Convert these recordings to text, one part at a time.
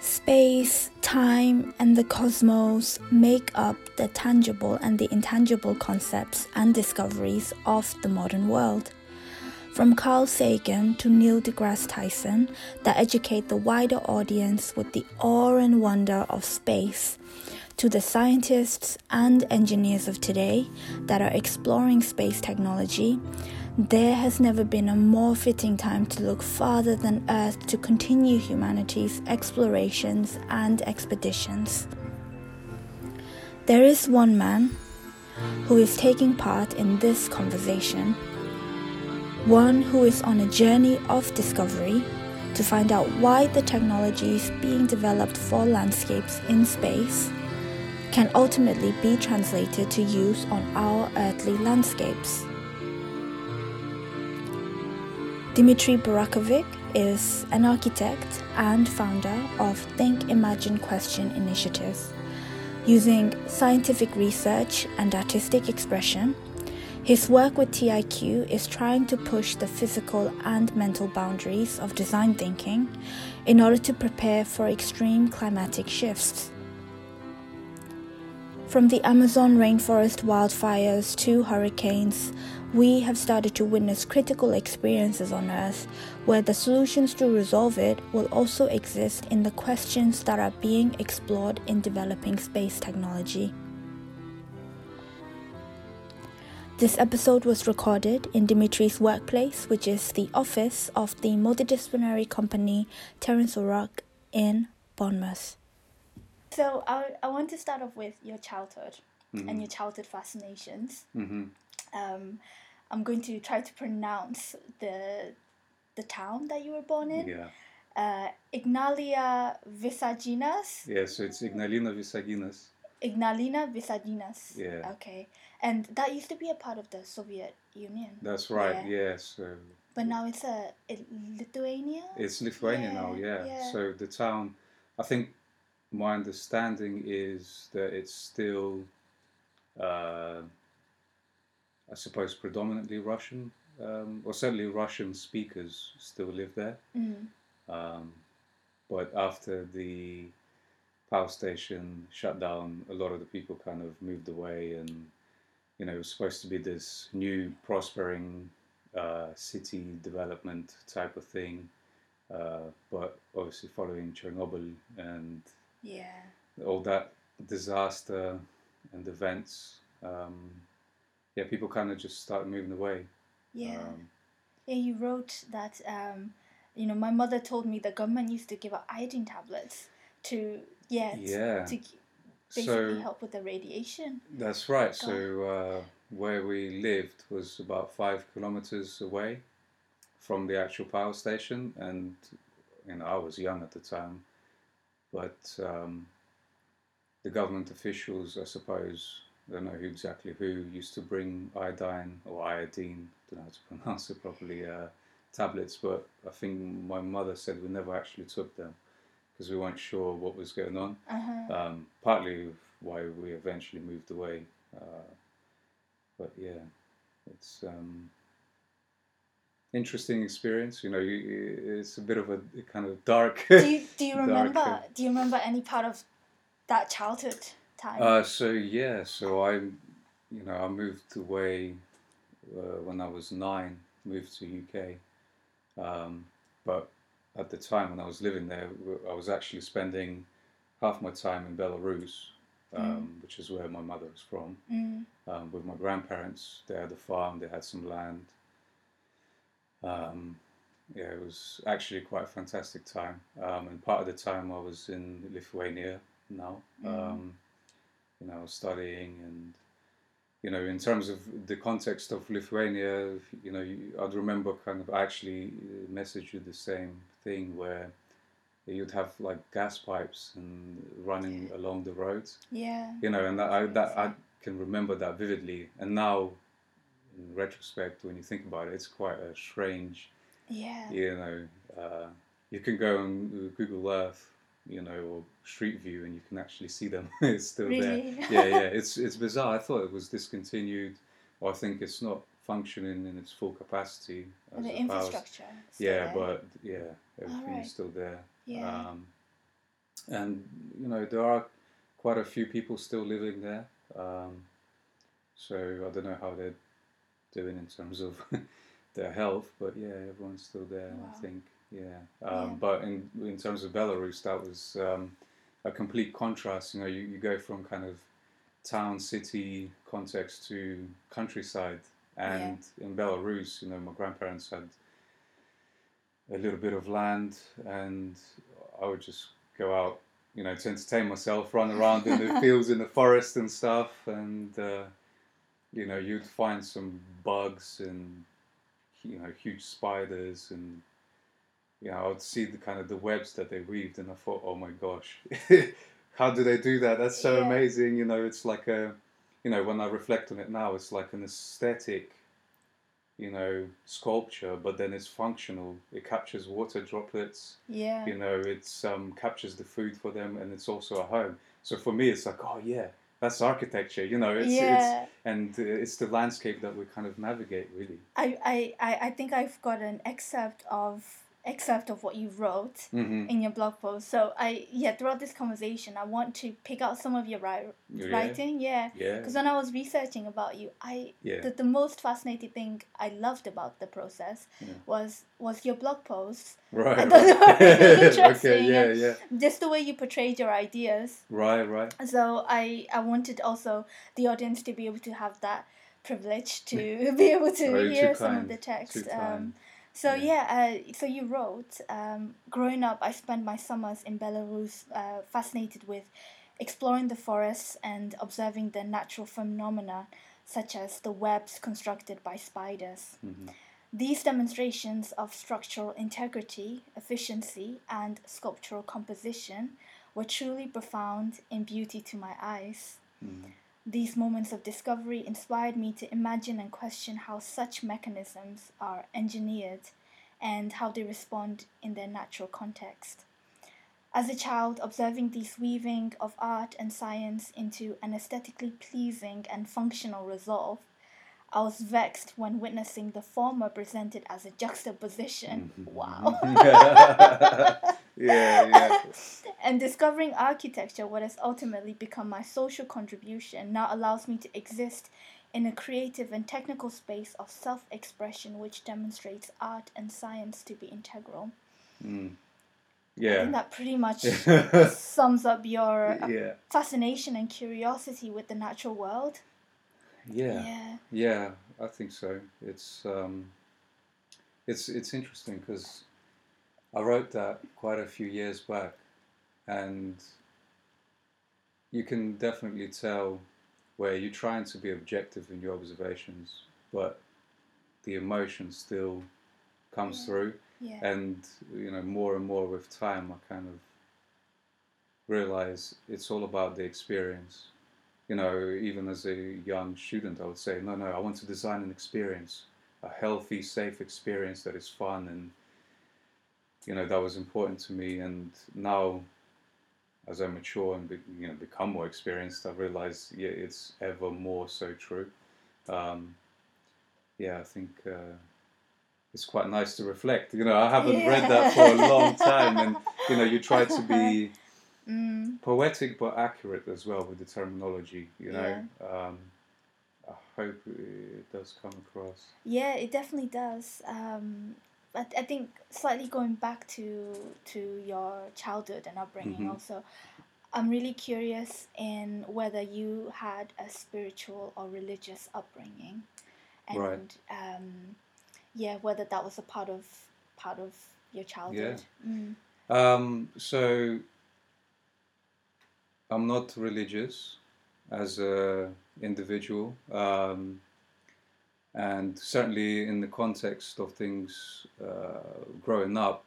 Space, time, and the cosmos make up the tangible and the intangible concepts and discoveries of the modern world. From Carl Sagan to Neil deGrasse Tyson, that educate the wider audience with the awe and wonder of space, to the scientists and engineers of today that are exploring space technology, there has never been a more fitting time to look farther than Earth to continue humanity's explorations and expeditions. There is one man who is taking part in this conversation, one who is on a journey of discovery to find out why the technologies being developed for landscapes in space can ultimately be translated to use on our earthly landscapes. Dimitrij Burakevic is an architect and founder of Think Imagine Question Initiative. Using scientific research and artistic expression, his work with TIQ is trying to push the physical and mental boundaries of design thinking in order to prepare for extreme climatic shifts. From the Amazon rainforest wildfires to hurricanes, we have started to witness critical experiences on Earth where the solutions to resolve it will also exist in the questions that are being explored in developing space technology. This episode was recorded in Dimitrij's workplace, which is the office of the multidisciplinary company Terence O'Rourke in Bournemouth. So I want to start off with your childhood and your childhood fascinations. I'm going to try to pronounce the town that you were born in. Yeah. Ignalina Visaginas. Yeah, so it's Ignalina Visaginas. Ignalina Visaginas. Yeah. Okay. And that used to be a part of the Soviet Union. That's right, yes. Yeah. Yeah, so but now it's Lithuania? It's Lithuania now, yeah. So the town, I think my understanding is that it's still... I suppose predominantly Russian, or certainly Russian speakers still live there. But after the power station shut down, a lot of the people kind of moved away, and you know, it was supposed to be this new prospering city development type of thing. But obviously, following Chernobyl and all that disaster and events. Yeah, people kind of just started moving away. Yeah, you wrote that, you know, my mother told me the government used to give out iodine tablets to basically help with the radiation. That's right. God. So where we lived was about 5 kilometers away from the actual power station. And, you know, I was young at the time, but the government officials, I suppose... I don't know who used to bring iodine, I don't know how to pronounce it properly, tablets, but I think my mother said we never actually took them because we weren't sure what was going on. Partly why we eventually moved away. But yeah, it's interesting experience. You know, it's a bit of a kind of dark... Do you remember? Do you remember any part of that childhood? So I, you know, I moved away when I was 9, moved to UK, but at the time when I was living there, I was actually spending half my time in Belarus, which is where my mother was from, with my grandparents. They had a farm, they had some land. Yeah, it was actually quite a fantastic time, and part of the time I was in Lithuania now. And I was studying, and you know, in terms of the context of Lithuania, you know, I'd remember kind of I actually messaged you the same thing where you'd have like gas pipes and running along the roads. Yeah. You know, and I can remember that vividly. And now, in retrospect, when you think about it, it's quite a strange. Yeah. You know, you can go on Google Earth, you know, or Street View, and you can actually see them. It's still really? There. Yeah, yeah. It's bizarre. I thought it was discontinued, or I think it's not functioning in its full capacity. As the infrastructure. Yeah, there. But yeah, everything is still there. Yeah. And you know, there are quite a few people still living there. So I don't know how they're doing in terms of their health, but yeah, everyone's still there. Wow. I think. Yeah. But in terms of Belarus, that was a complete contrast. You know, you go from kind of town city context to countryside, and in Belarus, you know, my grandparents had a little bit of land, and I would just go out, you know, to entertain myself, run around in the fields, in the forest and stuff, and you know, you'd find some bugs and, you know, huge spiders, and you know, I would see the kind of the webs that they weaved, and I thought, oh my gosh, how do they do that? That's so amazing. You know, it's like a, you know, when I reflect on it now, it's like an aesthetic, you know, sculpture, but then it's functional. It captures water droplets. Yeah. You know, it's captures the food for them, and it's also a home. So for me, it's like, oh yeah, that's architecture. You know, it's the landscape that we kind of navigate, really. I think I've got an excerpt of what you wrote in your blog post. So throughout this conversation, I want to pick out some of your writing. Yeah. Yeah. Because when I was researching about you, the most fascinating thing I loved about the process was your blog posts. Right. I thought they were really interesting. Okay. Yeah. Yeah. Just the way you portrayed your ideas. Right. Right. So I wanted also the audience to be able to have that privilege to be able to hear some of the text. So so you wrote, growing up, I spent my summers in Belarus fascinated with exploring the forests and observing the natural phenomena, such as the webs constructed by spiders. Mm-hmm. These demonstrations of structural integrity, efficiency, and sculptural composition were truly profound in beauty to my eyes. Mm-hmm. These moments of discovery inspired me to imagine and question how such mechanisms are engineered and how they respond in their natural context. As a child, observing this weaving of art and science into an aesthetically pleasing and functional resolve, I was vexed when witnessing the former presented as a juxtaposition. Mm-hmm. Wow. Yeah. And discovering architecture, what has ultimately become my social contribution, now allows me to exist in a creative and technical space of self-expression, which demonstrates art and science to be integral. Mm. Yeah. I think that pretty much sums up your fascination and curiosity with the natural world. Yeah, I think so. It's interesting because I wrote that quite a few years back, and you can definitely tell where you're trying to be objective in your observations, but the emotion still comes through. Yeah. And you know, more and more with time, I kind of realize it's all about the experience. You know, even as a young student, I would say, no, I want to design an experience, a healthy, safe experience that is fun, and, you know, that was important to me. And now, as I mature and, you know, become more experienced, I realize, it's ever more so true. I think it's quite nice to reflect. You know, I haven't read that for a long time, and, you know, you try to be... poetic but accurate as well with the terminology, you know. I hope it does come across. Yeah, it definitely does. I think slightly going back to your childhood and upbringing, also, I'm really curious in whether you had a spiritual or religious upbringing, and whether that was a part of your childhood. Yeah. So. I'm not religious as an individual, and certainly in the context of things growing up,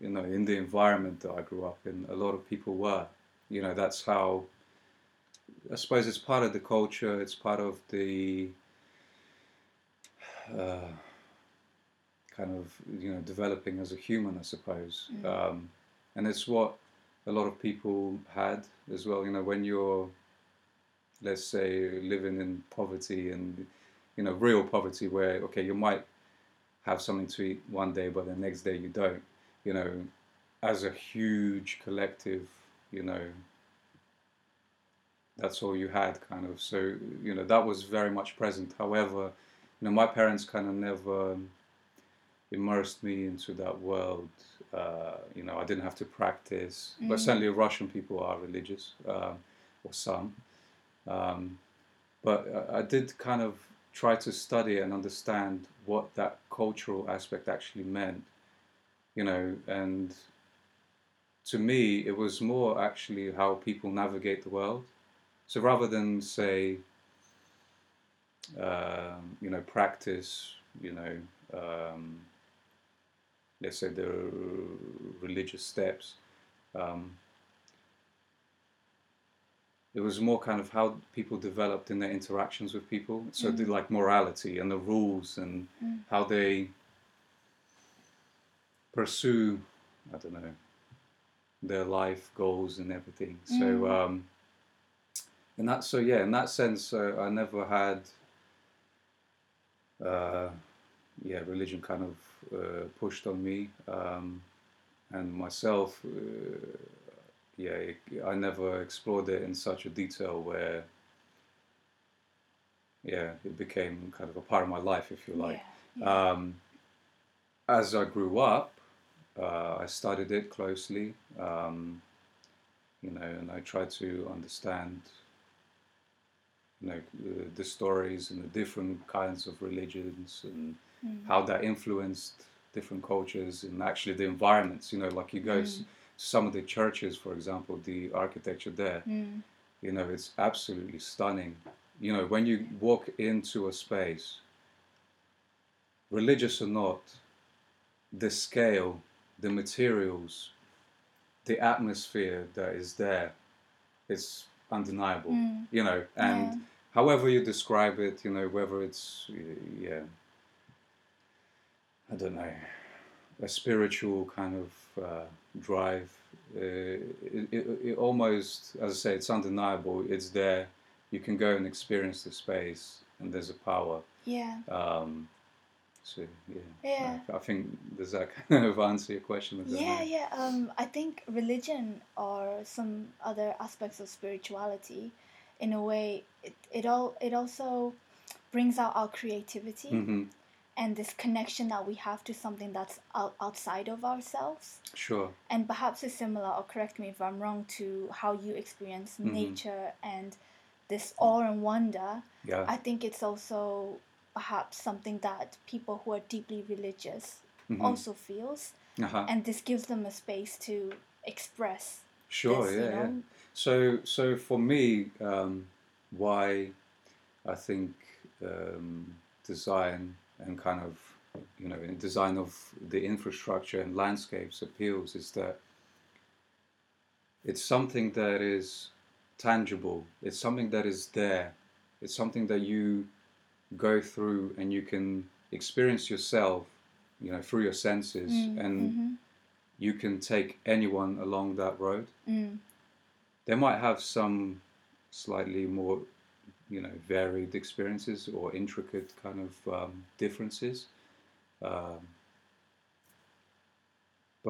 you know, in the environment that I grew up in, a lot of people were. You know, that's how, I suppose it's part of the culture, it's part of the kind of, you know, developing as a human, I suppose. Mm. And it's what a lot of people had as well. You know, when you're, let's say, living in poverty and, you know, real poverty where, okay, you might have something to eat one day, but the next day you don't. You know, as a huge collective, you know, that's all you had, kind of. So, you know, that was very much present. However, you know, my parents kind of never immersed me into that world. You know, I didn't have to practice, mm-hmm. but certainly Russian people are religious, or some. But I did kind of try to study and understand what that cultural aspect actually meant, you know, and to me, it was more actually how people navigate the world. So rather than say, you know, practice, you know, let's say the religious steps, it was more kind of how people developed in their interactions with people. So the, like, morality and the rules and how they pursue, I don't know, their life goals and everything. So, and that, so yeah, in that sense, I never had, yeah, religion kind of pushed on me, and myself. Yeah, I never explored it in such a detail where, yeah, it became kind of a part of my life, if you like. Yeah, yeah. As I grew up, I studied it closely, you know, and I tried to understand, you know, the stories and the different kinds of religions and how that influenced different cultures and actually the environments, you know, like you go... Some of the churches, for example, the architecture there, you know, it's absolutely stunning. You know, when you walk into a space, religious or not, the scale, the materials, the atmosphere that is there, it's undeniable, you know, and however you describe it, you know, whether it's, yeah, I don't know, a spiritual kind of drive. It almost, as I say, it's undeniable. It's there. You can go and experience the space, and there's a power. Yeah. So yeah. Yeah. I think does that kind of answer your question? Yeah, yeah. I think religion or some other aspects of spirituality, in a way, it also brings out our creativity. Mm-hmm. And this connection that we have to something that's outside of ourselves. Sure. And perhaps it's similar, or correct me if I'm wrong, to how you experience nature and this awe and wonder. Yeah. I think it's also perhaps something that people who are deeply religious also feels. Uh-huh. And this gives them a space to express. Sure, this, you know? Yeah. So for me, why I think design... and kind of, you know, in design of the infrastructure and landscapes appeals is that it's something that is tangible, it's something that is there, it's something that you go through and you can experience yourself, you know, through your senses, and you can take anyone along that road. They might have some slightly more, you know, varied experiences or intricate kind of differences,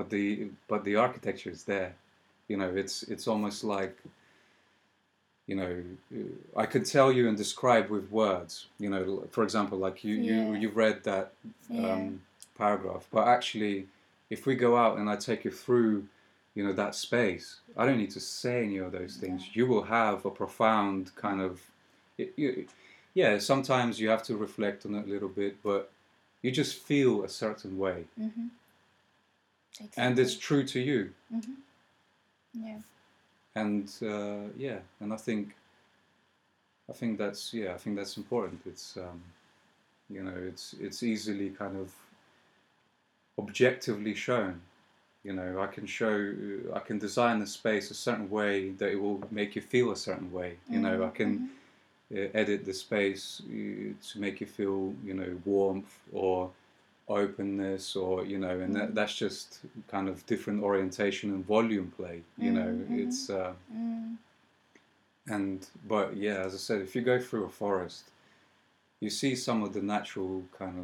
but the architecture is there. You know, it's almost like, you know, I could tell you and describe with words. You know, for example, like you read that paragraph, but actually, if we go out and I take you through, you know, that space, I don't need to say any of those things. Yeah. You will have a profound kind of sometimes you have to reflect on it a little bit, but you just feel a certain way. Exactly. And it's true to you. Yeah. And and I think that's that's important. It's you know, it's easily kind of objectively shown. You know, I can design the space a certain way that it will make you feel a certain way. You know, I can edit the space to make you feel, you know, warmth or openness, or, you know, and that's just kind of different orientation and volume play. You know, it's and but yeah, as I said, if you go through a forest, you see some of the natural kind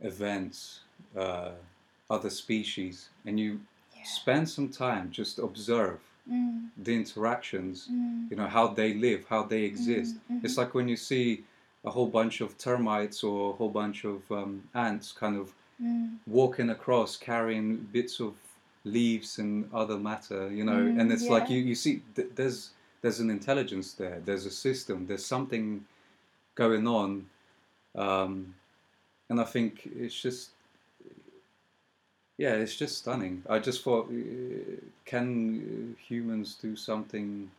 of events, other species, and you spend some time just observe the interactions, you know, how they live, how they exist. It's like when you see a whole bunch of termites or a whole bunch of ants kind of walking across carrying bits of leaves and other matter, you know, and it's like you see there's an intelligence there, there's a system, there's something going on, and I think it's just, yeah, it's just stunning. I just thought, can humans do something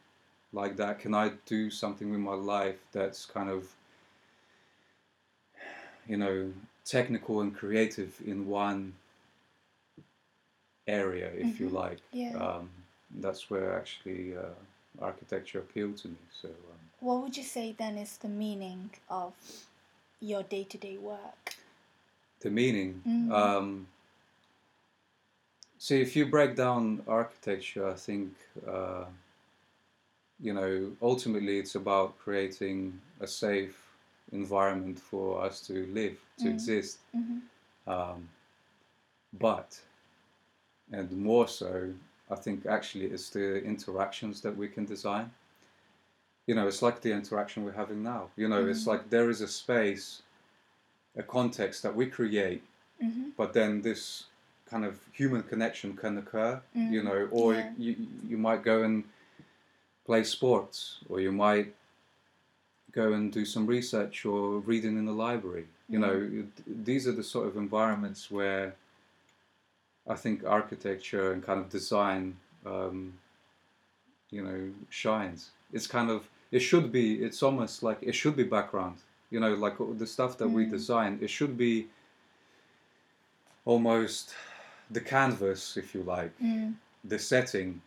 like that? Can I do something with my life that's kind of, you know, technical and creative in one area, if you like. Yeah. That's where actually architecture appealed to me. So, what would you say then is the meaning of your day-to-day work? The meaning? See, if you break down architecture, I think, you know, ultimately it's about creating a safe environment for us to live, to exist. But, and more so, I think actually it's the interactions that we can design. You know, it's like the interaction we're having now. You know, it's like there is a space, a context that we create, but then this kind of human connection can occur, you know, or you might go and play sports, or you might go and do some research or reading in the library. You know, these are the sort of environments where I think architecture and kind of design, you know, shines. It's kind of, it should be, it's almost like it should be background, you know, like the stuff that we design, it should be almost the canvas, if you like, the setting,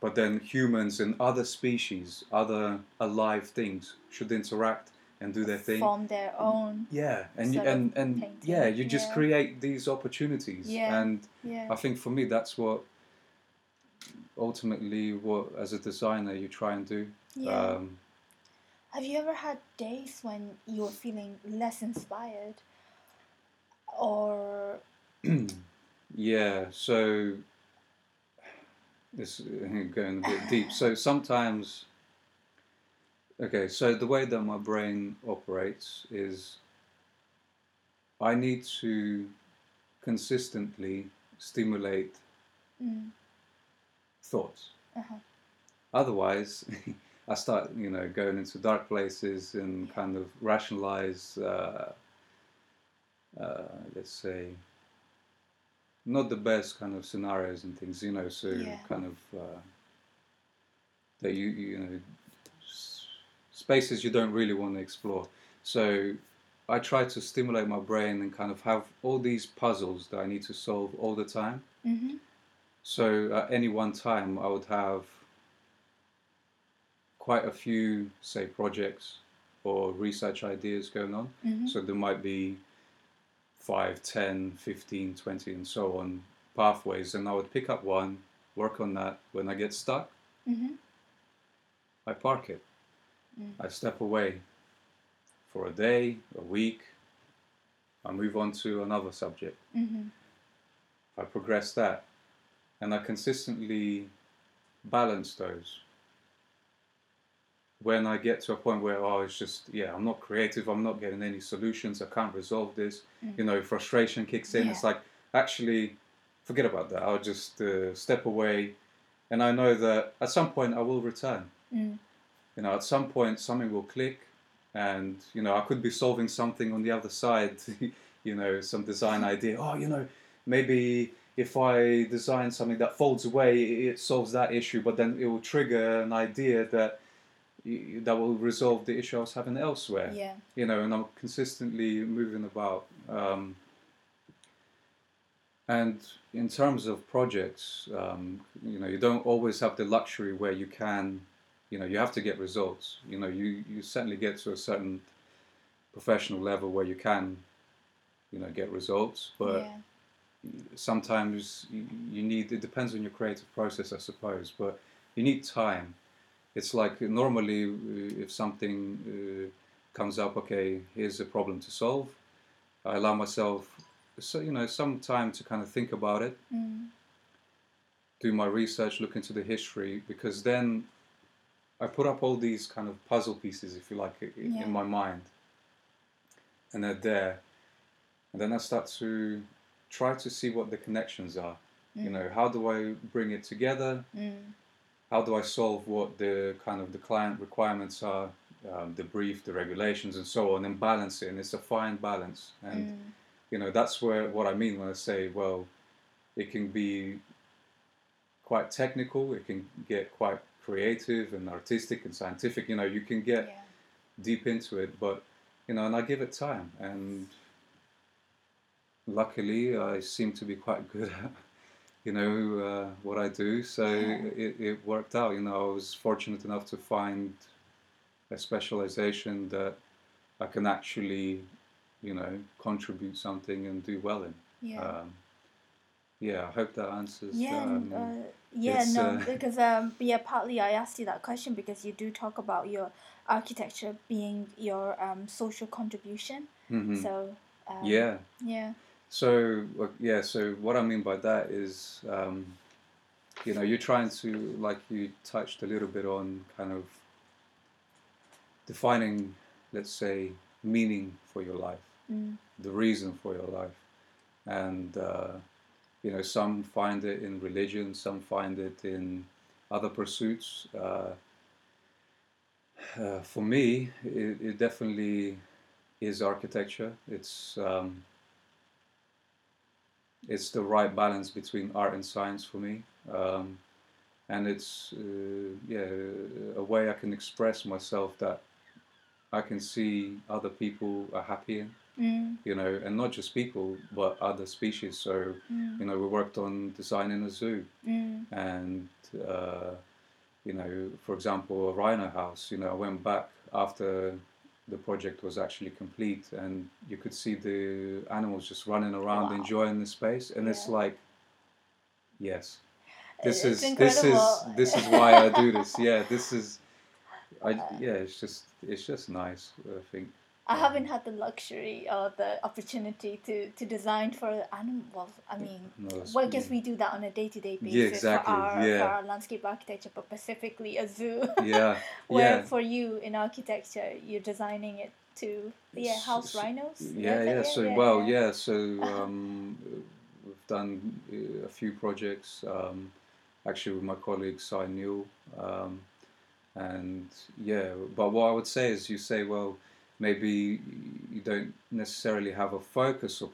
but then humans and other species, other alive things should interact and do their thing. Form their own. Yeah, and yeah, you just create these opportunities. Yeah. And I think for me, that's what ultimately what as a designer you try and do. Yeah. Have you ever had days when you were feeling less inspired, or? Yeah, so this is going a bit deep. So sometimes, okay, so the way that my brain operates is I need to consistently stimulate thoughts. Otherwise, I start, you know, going into dark places and kind of rationalize, let's say, not the best kind of scenarios and things, you know, so kind of that you know, spaces you don't really want to explore. So I try to stimulate my brain and kind of have all these puzzles that I need to solve all the time. So at any one time I would have quite a few, say, projects or research ideas going on. So there might be 5, 10, 15, 20, and so on, pathways, and I would pick up one, work on that. When I get stuck, I park it. I step away for a day, a week, I move on to another subject. I progress that, and I consistently balance those. When I get to a point where, oh, it's just, yeah, I'm not creative, I'm not getting any solutions, I can't resolve this, you know, frustration kicks in, it's like, actually, forget about that, I'll just step away, and I know that at some point I will return. You know, at some point something will click, and, you know, I could be solving something on the other side, you know, some design idea, oh, you know, maybe if I design something that folds away, it solves that issue, but then it will trigger an idea that will resolve the issue I was having elsewhere. Yeah. You know, and I'm consistently moving about. And in terms of projects, you don't always have the luxury where you can, you have to get results. You certainly get to a certain professional level where you can, get results. But sometimes you need, it depends on your creative process, I suppose, but you need time. It's like normally if something comes up, okay, here's a problem to solve, I allow myself some time to kind of think about it, do my research, look into the history, because then I put up all these kind of puzzle pieces, if you like, in my mind, and they're there, and then I start to try to see what the connections are. How do I bring it together? How do I solve what the kind of the client requirements are, the brief, the regulations, and so on, and balance it? And it's a fine balance, and that's where what I mean when I say, well, it can be quite technical, it can get quite creative and artistic and scientific. You can get deep into it, but and I give it time, and luckily I seem to be quite good at what I do, so it worked out. I was fortunate enough to find a specialization that I can actually contribute something and do well in. I hope that answers. Partly I asked you that question because you do talk about your architecture being your social contribution. So what I mean by that is, you're trying to, like you touched a little bit on, kind of defining, let's say, meaning for your life, the reason for your life. And some find it in religion, some find it in other pursuits. For me, it definitely is architecture. It's the right balance between art and science for me, and it's a way I can express myself that I can see other people are happy in, and not just people, but other species. So, we worked on designing a zoo, and, for example, a rhino house. I went back after the project was actually complete, and you could see the animals just running around, enjoying the space, and it's like, this is why I do this. It's just nice, I think. I haven't had the luxury or the opportunity to design for animals. I mean, I guess we do that on a day-to-day basis for our landscape architecture, but specifically a zoo. Where for you in architecture, you're designing it to house rhinos. We've done a few projects, actually with my colleague Sai Neal, but what I would say is, you say, well, maybe you don't necessarily have a focus of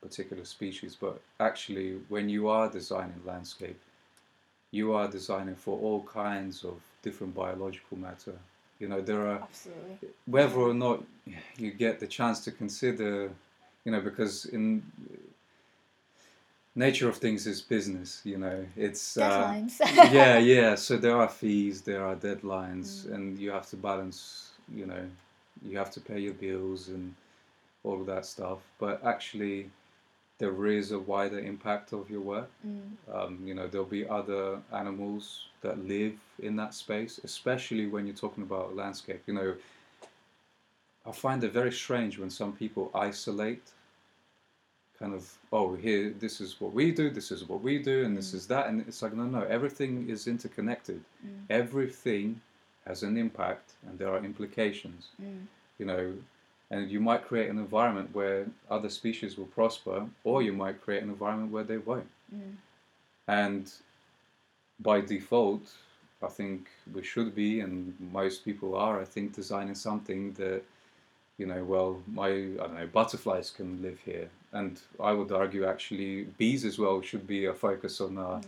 particular species, but actually when you are designing landscape, you are designing for all kinds of different biological matter. There are, whether or not you get the chance to consider, because in nature of things is business, it's deadlines. So there are fees, there are deadlines, and you have to balance, you have to pay your bills and all of that stuff. But actually, there is a wider impact of your work. There'll be other animals that live in that space, especially when you're talking about landscape. I find it very strange when some people isolate, kind of, here, this is what we do, this is what we do, and this is that. And it's like, no, everything is interconnected. Everything has an impact, and there are implications, and you might create an environment where other species will prosper, or you might create an environment where they won't. And by default, I think we should be, and most people are, I think, designing something that, butterflies can live here. And I would argue, actually, bees as well should be a focus on our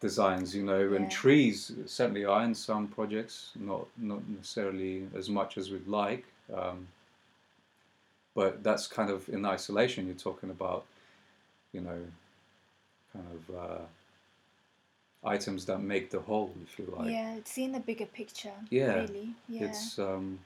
designs, and trees certainly are in some projects, not necessarily as much as we'd like, but that's kind of in isolation. You're talking about you know, kind of items that make the whole, if you like. Yeah, it's seeing the bigger picture. Yeah, really. Yeah. It's and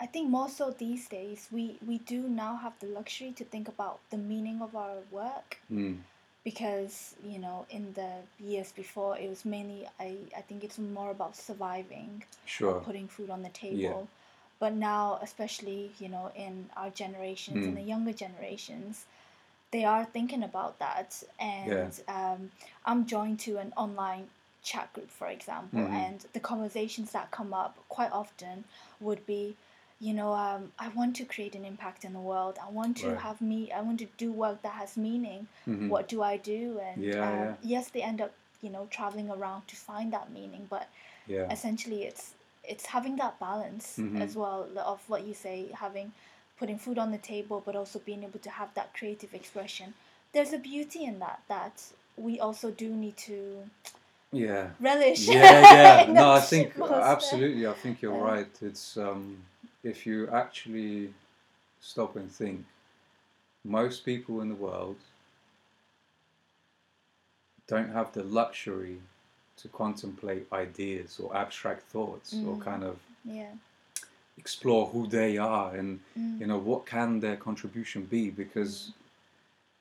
I think more so these days we do now have the luxury to think about the meaning of our work. Mm. Because, you know, in the years before, it was mainly, I think it's more about surviving, sure, putting food on the table. Yeah. But now, especially, you know, in our generations, in the younger generations, they are thinking about that. And I'm joined to an online chat group, for example, and the conversations that come up quite often would be, you know, I want to create an impact in the world. I want to I want to do work that has meaning. Mm-hmm. What do I do? And yes, they end up, you know, traveling around to find that meaning. But essentially, it's having that balance as well of what you say, having putting food on the table, but also being able to have that creative expression. There's a beauty in that we also do need to relish. Yeah. No, I think absolutely. I think you're right. It's if you actually stop and think, most people in the world don't have the luxury to contemplate ideas or abstract thoughts or kind of explore who they are and you know, what can their contribution be, because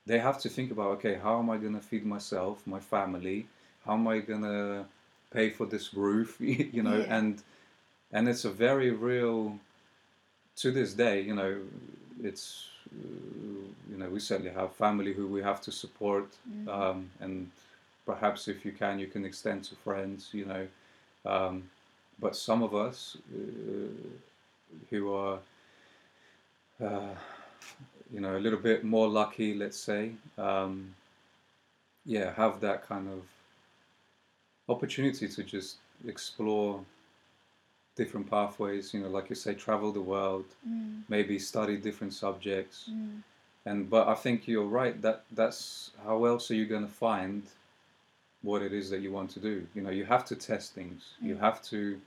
they have to think about, okay, how am I going to feed myself, my family? How am I going to pay for this roof? You know, and it's a very real. To this day, you know, it's, you know, we certainly have family who we have to support, and perhaps if you can extend to friends, you know, but some of us who are, you know, a little bit more lucky, let's say, have that kind of opportunity to just explore different pathways, you know, like you say, travel the world, maybe study different subjects. But I think you're right, that's how else are you going to find what it is that you want to do? You know, you have to test things, you have to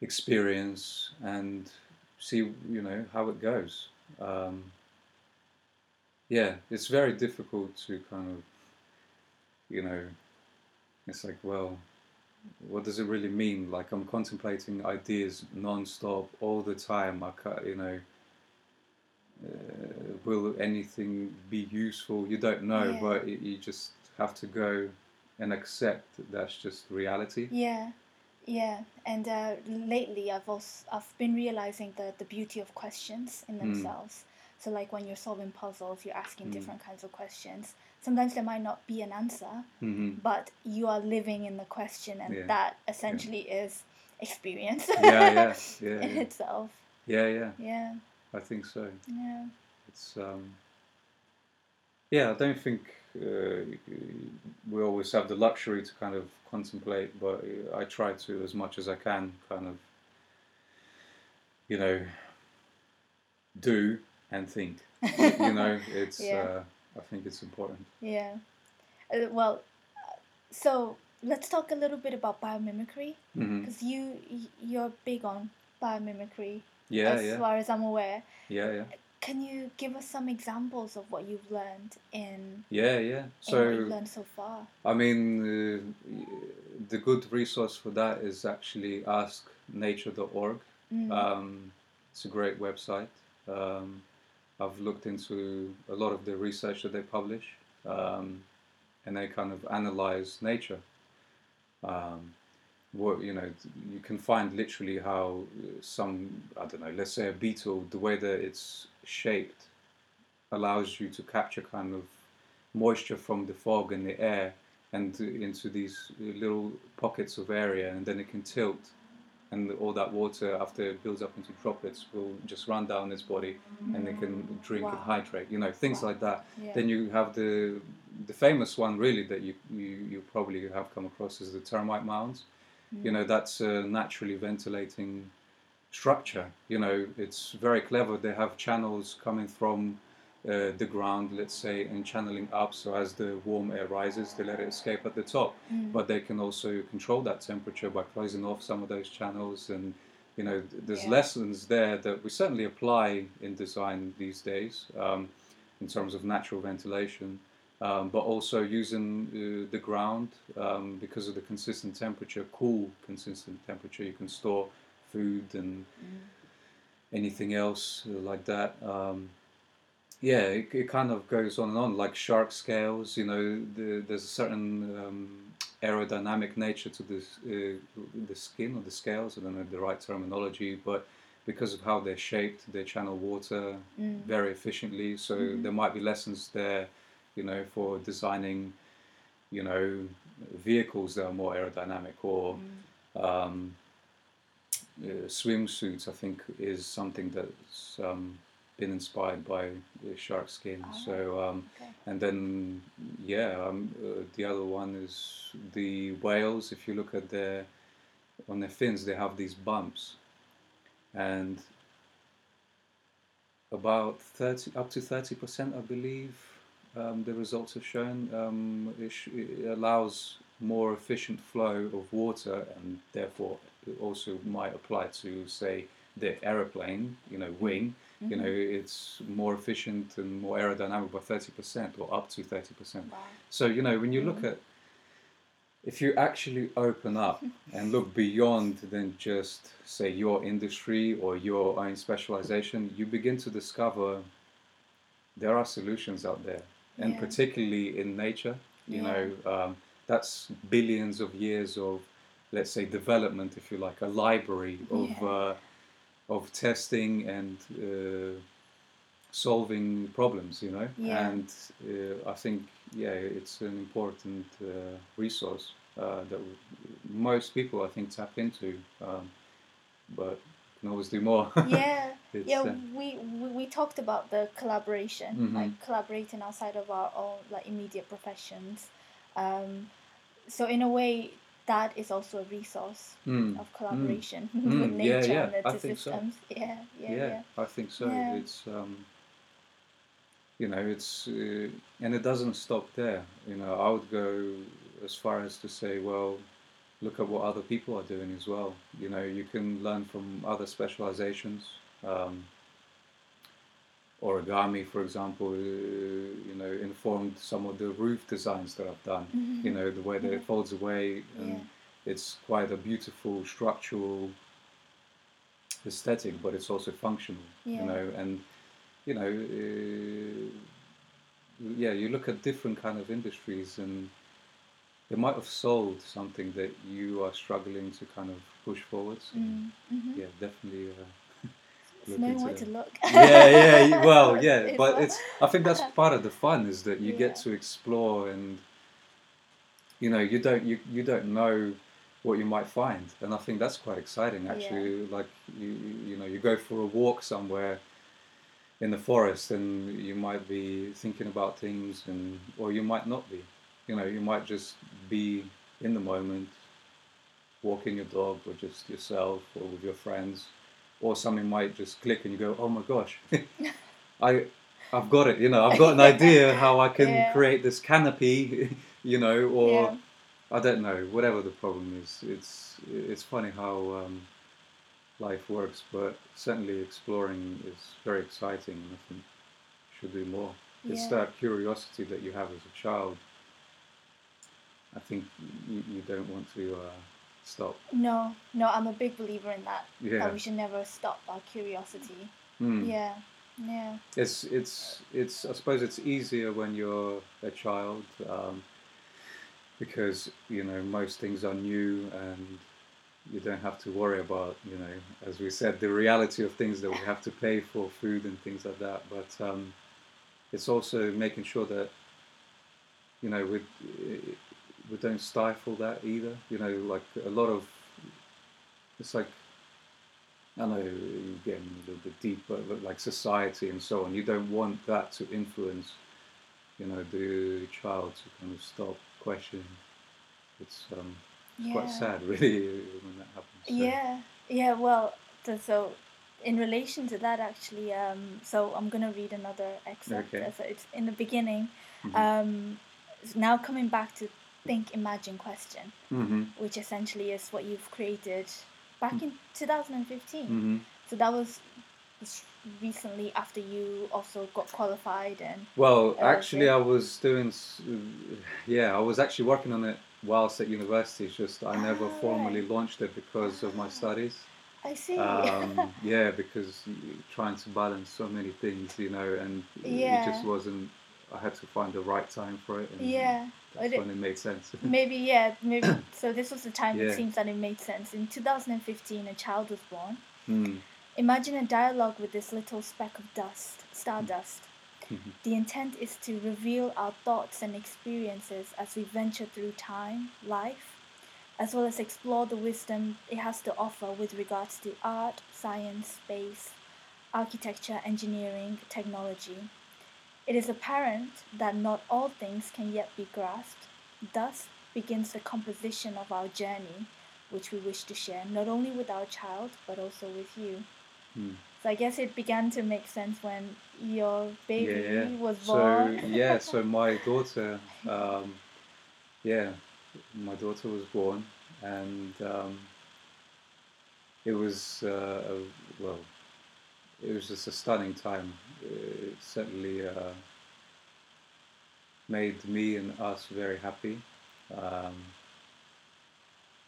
experience and see, you know, how it goes. It's very difficult to kind of, you know, it's like, well, what does it really mean? Like, I'm contemplating ideas non-stop all the time. I can't, you know, will anything be useful? You don't know, but you just have to go and accept that that's just reality. Yeah. And lately, I've been realizing the beauty of questions in themselves. So, like, when you're solving puzzles, you're asking different kinds of questions. Sometimes there might not be an answer, but you are living in the question, and that essentially is experience in itself. Yeah. I think so. Yeah. It's I don't think we always have the luxury to kind of contemplate, but I try to, as much as I can, kind of, you know, do and think. You know, it's I think it's important. Yeah. Well, so let's talk a little bit about biomimicry, because you're big on biomimicry, as far as I'm aware. Yeah. Can you give us some examples of what you've learned in so what you've learned so far? I mean, the good resource for that is actually asknature.org. It's a great website. I've looked into a lot of the research that they publish, and they kind of analyze nature. What, you know, you can find literally how some, I don't know, let's say a beetle, the way that it's shaped allows you to capture kind of moisture from the fog in the air and into these little pockets of area, and then it can tilt. And all that water, after it builds up into droplets, will just run down its body, and it can drink and hydrate. You know, things like that. Yeah. Then you have the famous one, really, that you probably have come across is the termite mounds. You know, that's a naturally ventilating structure. You know, it's very clever. They have channels coming from the ground, let's say, and channeling up. So as the warm air rises, they let it escape at the top, but they can also control that temperature by closing off some of those channels and you know, there's lessons there that we certainly apply in design these days in terms of natural ventilation, but also using the ground because of the consistent temperature, cool, consistent temperature. You can store food and anything else like that. Yeah, it kind of goes on and on, like shark scales, you know, there's a certain aerodynamic nature to this, the skin or the scales, I don't know the right terminology, but because of how they're shaped, they channel water very efficiently, so there might be lessons there, you know, for designing, you know, vehicles that are more aerodynamic, or swimsuits, I think, is something that's... been inspired by shark skin. So and then the other one is the whales. If you look at on their fins, they have these bumps, and about 30% I believe the results have shown it allows more efficient flow of water, and therefore it also might apply to, say, the aeroplane, you know, wing. You know, it's more efficient and more aerodynamic by 30% or up to 30%. Wow. So, you know, when you look at, if you actually open up and look beyond than just, say, your industry or your own specialization, you begin to discover there are solutions out there, and particularly in nature, you know, that's billions of years of, let's say, development, if you like, a library of testing and solving problems, you know, and I think, it's an important resource that most people, I think, tap into, but can always do more. We talked about the collaboration, like collaborating outside of our own, like, immediate professions, so in a way, that is also a resource of collaboration with nature and the systems. So. I think so. Yeah. It's, you know, it's, and it doesn't stop there. You know, I would go as far as to say, well, look at what other people are doing as well. You know, you can learn from other specializations. Origami, for example, you know, informed some of the roof designs that I've done, you know, the way that it folds away, and it's quite a beautiful structural aesthetic, but it's also functional, you know, and, you know, you look at different kind of industries, and they might have solved something that you are struggling to kind of push forward, so yeah, definitely... There's no way to look. Well, yeah, but it's. I think that's part of the fun, is that you get to explore, and you know, you don't know what you might find, and I think that's quite exciting, actually. Like you know, you go for a walk somewhere in the forest, and you might be thinking about things, and or you might not be. You know, you might just be in the moment, walking your dog, or just yourself, or with your friends. Or something might just click, and you go, "Oh my gosh, I've got it! You know, I've got an idea how I can create this canopy, you know, or I don't know, whatever the problem is." It's funny how life works, but certainly exploring is very exciting, and I think you should do more. Yeah. It's that curiosity that you have as a child. I think you don't want to. Stop. No, I'm a big believer in that. Yeah. That we should never stop our curiosity. Yeah. It's. I suppose it's easier when you're a child, because you know most things are new, and you don't have to worry about, you know, as we said, the reality of things that we have to pay for, food and things like that. But it's also making sure that, you know, we don't stifle that either, you know, like a lot of, it's like, I know you're getting a little bit deep, but like society and so on, you don't want that to influence, you know, the child to kind of stop questioning. It's quite sad, really, when that happens. So. Yeah, well, so in relation to that, actually, so I'm going to read another excerpt. Okay. So it's in the beginning, now coming back to Think Imagine Question, which essentially is what you've created back in 2015. Mm-hmm. So that was recently after you also got qualified and... Well, actually I was actually working on it whilst at university. It's just I never formally launched it because of my studies. I see. Yeah, because trying to balance so many things, you know, and it just wasn't... I had to find the right time for it. And that's when it made sense. Maybe. So this was the time it seems that it made sense. In 2015, a child was born. Mm. Imagine a dialogue with this little speck of dust, stardust. Mm-hmm. The intent is to reveal our thoughts and experiences as we venture through time, life, as well as explore the wisdom it has to offer with regards to art, science, space, architecture, engineering, technology. It is apparent that not all things can yet be grasped. Thus begins the composition of our journey, which we wish to share, not only with our child, but also with you. Hmm. So I guess it began to make sense when your baby was born. So, my daughter, was born, and it was just a stunning time. It certainly made me and us very happy.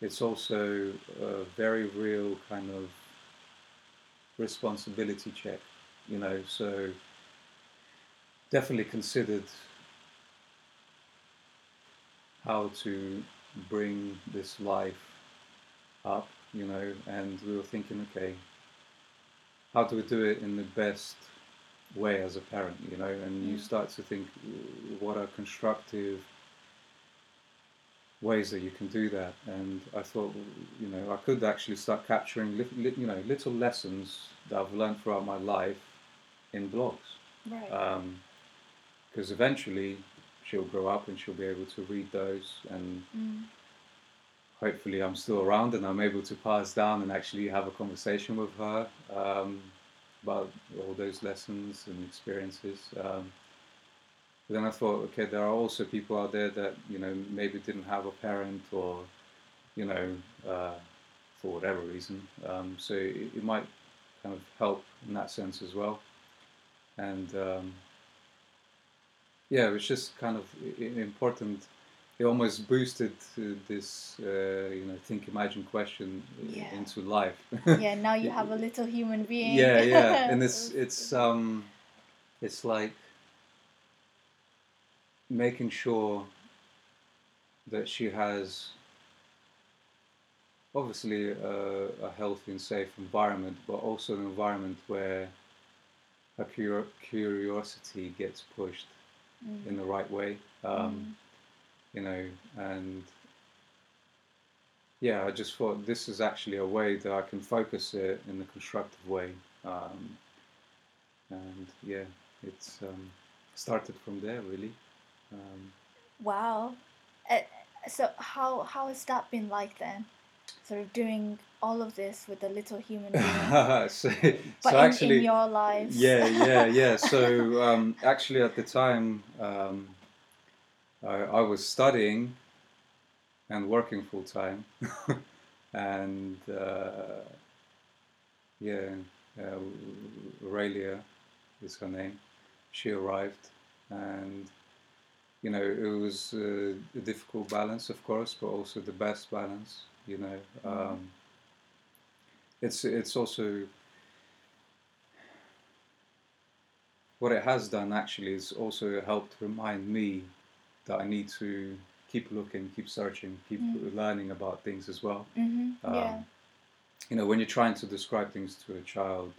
It's also a very real kind of responsibility check, you know, so definitely considered how to bring this life up, you know, and we were thinking, okay, how do we do it in the best way as a parent, you know? And you start to think, what are constructive ways that you can do that? And I thought, you know, I could actually start capturing, little lessons that I've learned throughout my life in blogs. Right. Because eventually she'll grow up and she'll be able to read those and... Mm. Hopefully I'm still around and I'm able to pass down and actually have a conversation with her about all those lessons and experiences. But then I thought, okay, there are also people out there that, you know, maybe didn't have a parent or, you know, for whatever reason. So it might kind of help in that sense as well. And it was just kind of important. It almost boosted this, think, imagine question into life. Yeah, now you have a little human being. Yeah, and it's like making sure that she has obviously a healthy and safe environment, but also an environment where her curiosity gets pushed in the right way. You know, and I just thought this is actually a way that I can focus it in a constructive way, it's started from there really. Wow, so how has that been like then? Sort of doing all of this with a little human being, in your lives. Yeah. So actually, at the time. I was studying and working full time, and Aurelia is her name. She arrived, and you know it was a difficult balance, of course, but also the best balance. You know, it's also what it has done. Actually, is also helped remind me that I need to keep looking, keep searching, keep learning about things as well. Mm-hmm. You know, when you're trying to describe things to a child,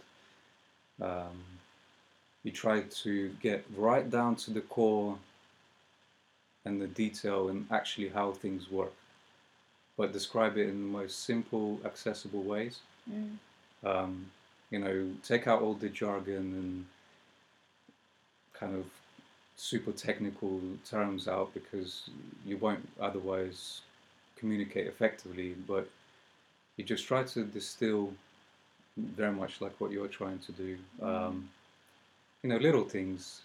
you try to get right down to the core and the detail and actually how things work, but describe it in the most simple, accessible ways. Mm. You know, take out all the jargon and kind of super technical terms out, because you won't otherwise communicate effectively, but you just try to distill very much like what you're trying to do. You know, little things,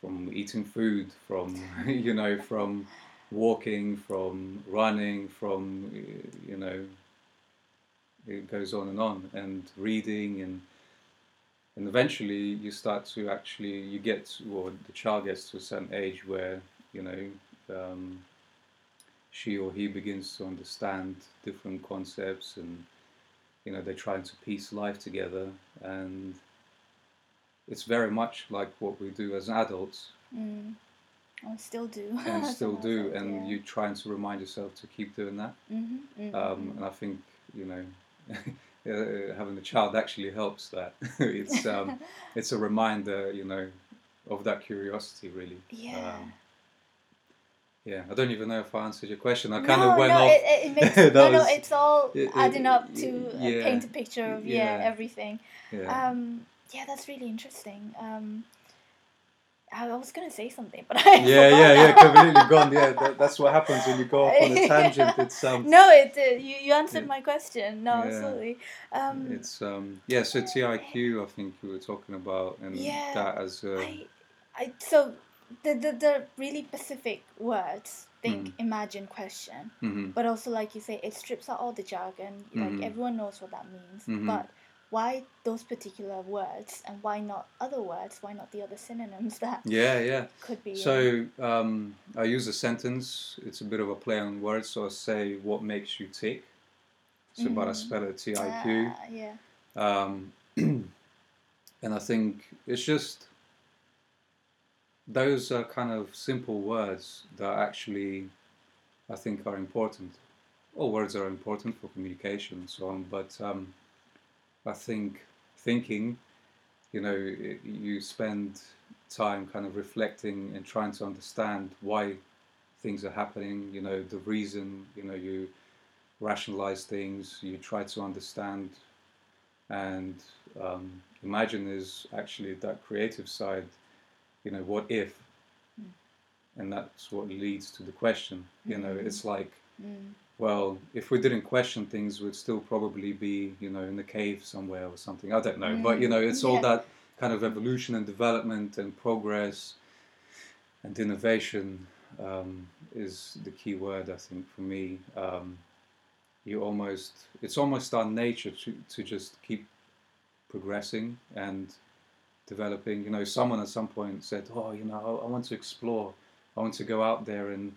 from eating food, from walking, from running, from, you know, it goes on, and reading, and eventually you start to actually, you get, or the child gets to a certain age where, you know, she or he begins to understand different concepts, and, you know, they're trying to piece life together, and it's very much like what we do as adults. Mm. I still do. And still do, and yeah. You're trying to remind yourself to keep doing that. Mm-hmm, mm-hmm. And I think, you know, having a child actually helps that. It's it's a reminder, you know, of that curiosity, really. Yeah. Yeah, I don't even know if I answered your question. I kind of went off. It's all adding up to paint a picture of everything. Yeah. Yeah, that's really interesting. I was going to say something, but completely gone. Yeah, that's what happens when you go off on a tangent. It's no, you answered my question. No, absolutely. It's so TIQ, I think you were talking about, and that as so the really specific words. Think, imagine, question, but also like you say, it strips out all the jargon. Like everyone knows what that means, but why those particular words, and why not other words? Why not the other synonyms that could be? So I use a sentence. It's a bit of a play on words. So I say, what makes you tick? So, but I spell it TIQ. And I think it's just those are kind of simple words that actually I think are important. All words are important for communication and so on, but I think thinking, you know, you spend time kind of reflecting and trying to understand why things are happening, you know, the reason, you know, you rationalize things, you try to understand, and imagine is actually that creative side, you know, what if, and that's what leads to the question, you know, it's like, well, if we didn't question things, we'd still probably be, you know, in the cave somewhere or something. I don't know. But, you know, it's all that kind of evolution and development and progress and innovation is the key word, I think, for me. It's almost our nature to just keep progressing and developing. You know, someone at some point said, oh, you know, I want to explore. I want to go out there and,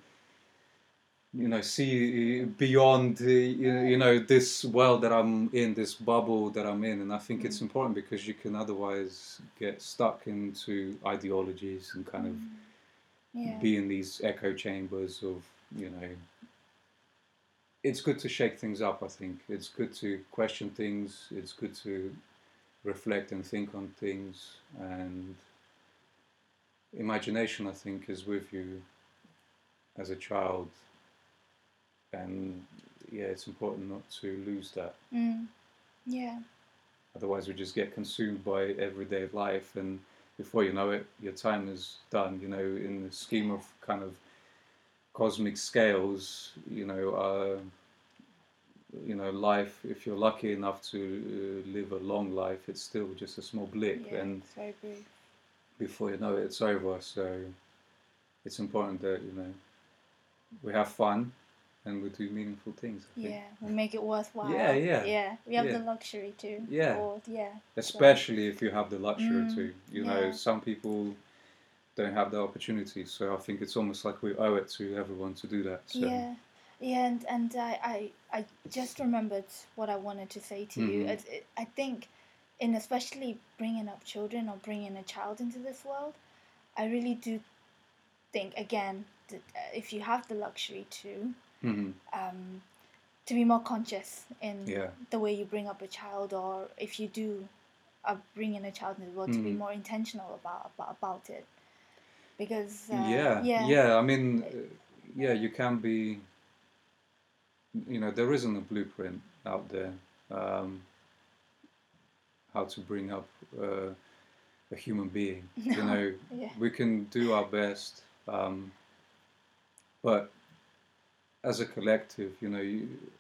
you know, see beyond, you know, this world that I'm in, this bubble that I'm in. And I think it's important because you can otherwise get stuck into ideologies and kind of be in these echo chambers of, you know, it's good to shake things up, I think. It's good to question things. It's good to reflect and think on things. And imagination, I think, is with you as a child. And yeah, it's important not to lose that. Yeah. Otherwise, we just get consumed by everyday life, and before you know it, your time is done. You know, in the scheme of kind of cosmic scales, you know, life. If you're lucky enough to live a long life, it's still just a small blip, and it's very brief. Before you know it, it's over. So it's important that, you know, we have fun. And we do meaningful things, I think. We make it worthwhile. We have the luxury to. Especially if you have the luxury to. You know, some people don't have the opportunity, so I think it's almost like we owe it to everyone to do that. So. And I just remembered what I wanted to say to you. I think, in especially bringing up children or bringing a child into this world, I really do think, again, that if you have the luxury to, to be more conscious in the way you bring up a child, or if you do bring in a child in the world, to be more intentional about it, because I mean, you can be, you know, there isn't a blueprint out there how to bring up a human being. You know, we can do our best, but as a collective, you know,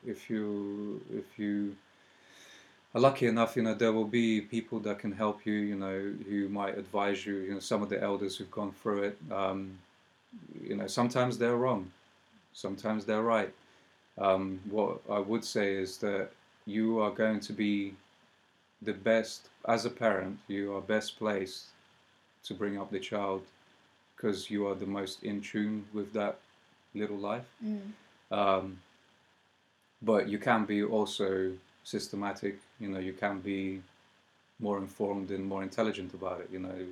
if you are lucky enough, you know, there will be people that can help you, you know, who might advise you, you know, some of the elders who've gone through it, you know, sometimes they're wrong, sometimes they're right. What I would say is that you are going to be the best, as a parent, you are best placed to bring up the child because you are the most in tune with that little life. But you can be also systematic, you know, you can be more informed and more intelligent about it, you know.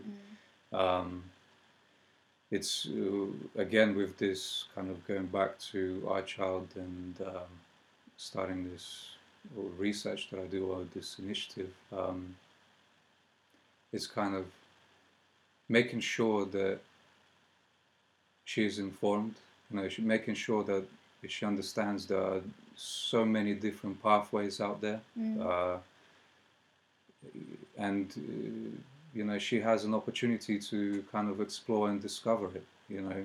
It's, again, with this kind of going back to our child and starting this research that I do, or this initiative, it's kind of making sure that she is informed, you know, making sure that she understands there are so many different pathways out there. And you know, she has an opportunity to kind of explore and discover it, you know.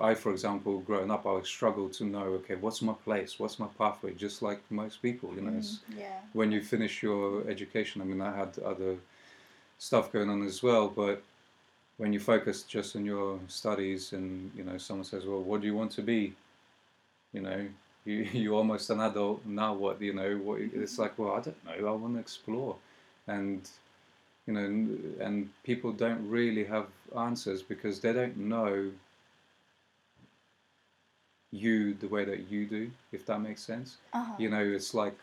I, for example, growing up, I would struggle to know, okay, what's my place? What's my pathway? Just like most people, you know. When you finish your education, I mean, I had other stuff going on as well, but when you focus just on your studies and, you know, someone says, well, what do you want to be? You know, you're almost an adult, now what, you know? What, it's like, well, I don't know, I want to explore. And, you know, and people don't really have answers because they don't know you the way that you do, if that makes sense. You know, it's like,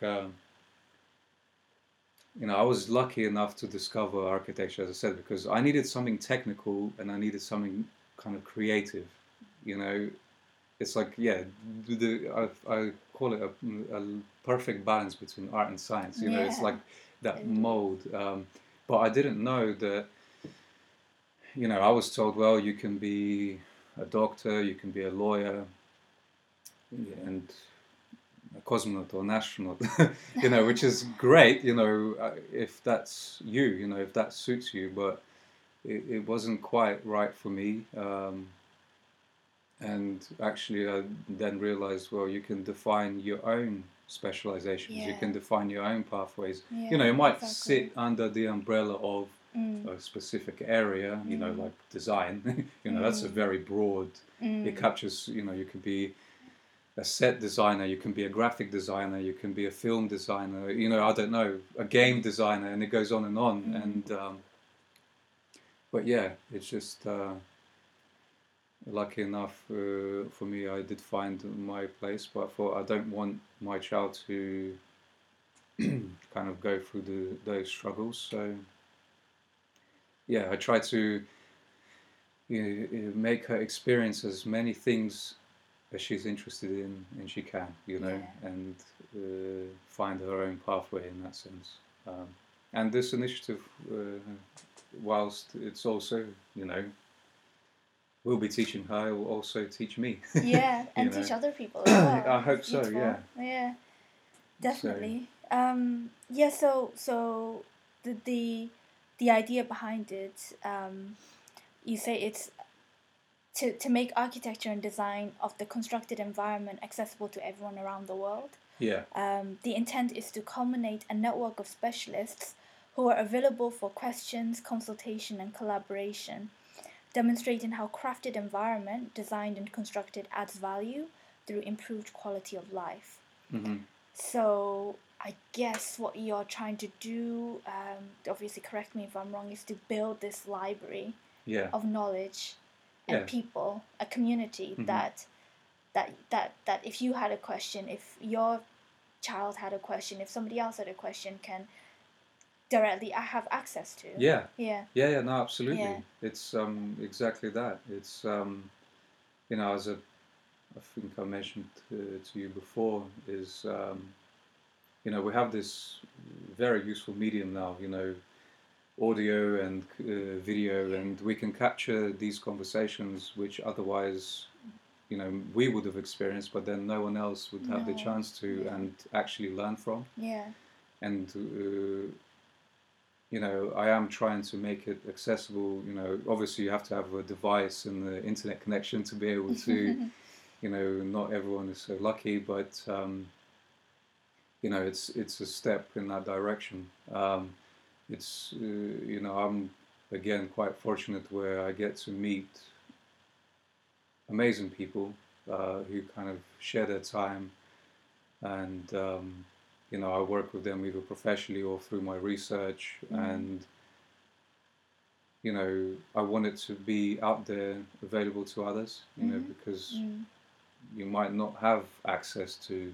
you know, I was lucky enough to discover architecture, as I said, because I needed something technical and I needed something kind of creative, you know. It's like, yeah, I call it a perfect balance between art and science, you know, it's like that mold. But I didn't know that, you know, I was told, well, you can be a doctor, you can be a lawyer, and a cosmonaut or an astronaut, you know, which is great, you know, if that's you, you know, if that suits you, but it wasn't quite right for me. And actually, I then realized, well, you can define your own specializations, you can define your own pathways. You know, you might sit under the umbrella of a specific area, you know, like design, you know, that's a very broad, it captures, you know, you could be a set designer, you can be a graphic designer, you can be a film designer, you know, I don't know, a game designer, and it goes on and on. And but yeah, it's just lucky enough for me, I did find my place, but I don't want my child to kind of go through those struggles. So yeah, I try to, you know, make her experience as many things that she's interested in, and she can, you know, and find her own pathway in that sense. And this initiative, whilst it's also, you know, will be teaching her, it will also teach me. Yeah, and teach other people as well. I hope so, yeah. Definitely. So. So the idea behind it, you say it's to make architecture and design of the constructed environment accessible to everyone around the world. The intent is to culminate a network of specialists who are available for questions, consultation, and collaboration, demonstrating how crafted environment, designed and constructed, adds value through improved quality of life. So I guess what you're trying to do, obviously correct me if I'm wrong, is to build this library of knowledge and people, a community that if you had a question, if your child had a question, if somebody else had a question, can directly have access to. No, absolutely. It's exactly that. It's, you know, as I think I mentioned to you before, is, you know, we have this very useful medium now, you know, audio and video, and we can capture these conversations which otherwise, you know, we would have experienced, but then no one else would have the chance to and actually learn from. And you know, I am trying to make it accessible. You know, obviously you have to have a device and the internet connection to be able to, you know, not everyone is so lucky, but you know, it's a step in that direction. It's, you know, I'm, again, quite fortunate where I get to meet amazing people who kind of share their time, and I work with them either professionally or through my research. And I want it to be out there, available to others, because you might not have access to,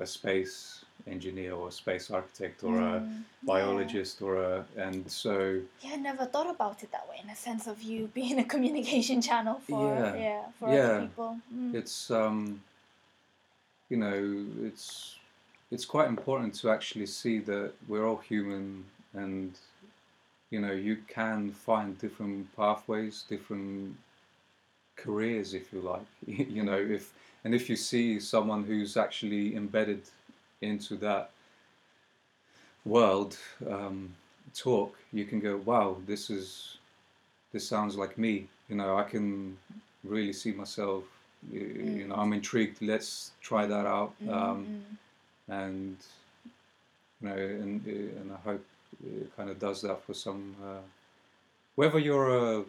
a space engineer or a space architect or a biologist I never thought about it that way, in a sense of you being a communication channel for other people. It's it's quite important to actually see that we're all human, and you can find different pathways, different careers, if you like. If you see someone who's actually embedded into that world, talk, you can go, wow, this sounds like me. I can really see myself. I'm intrigued. Let's try that out. And I hope it kind of does that for some. Whether you're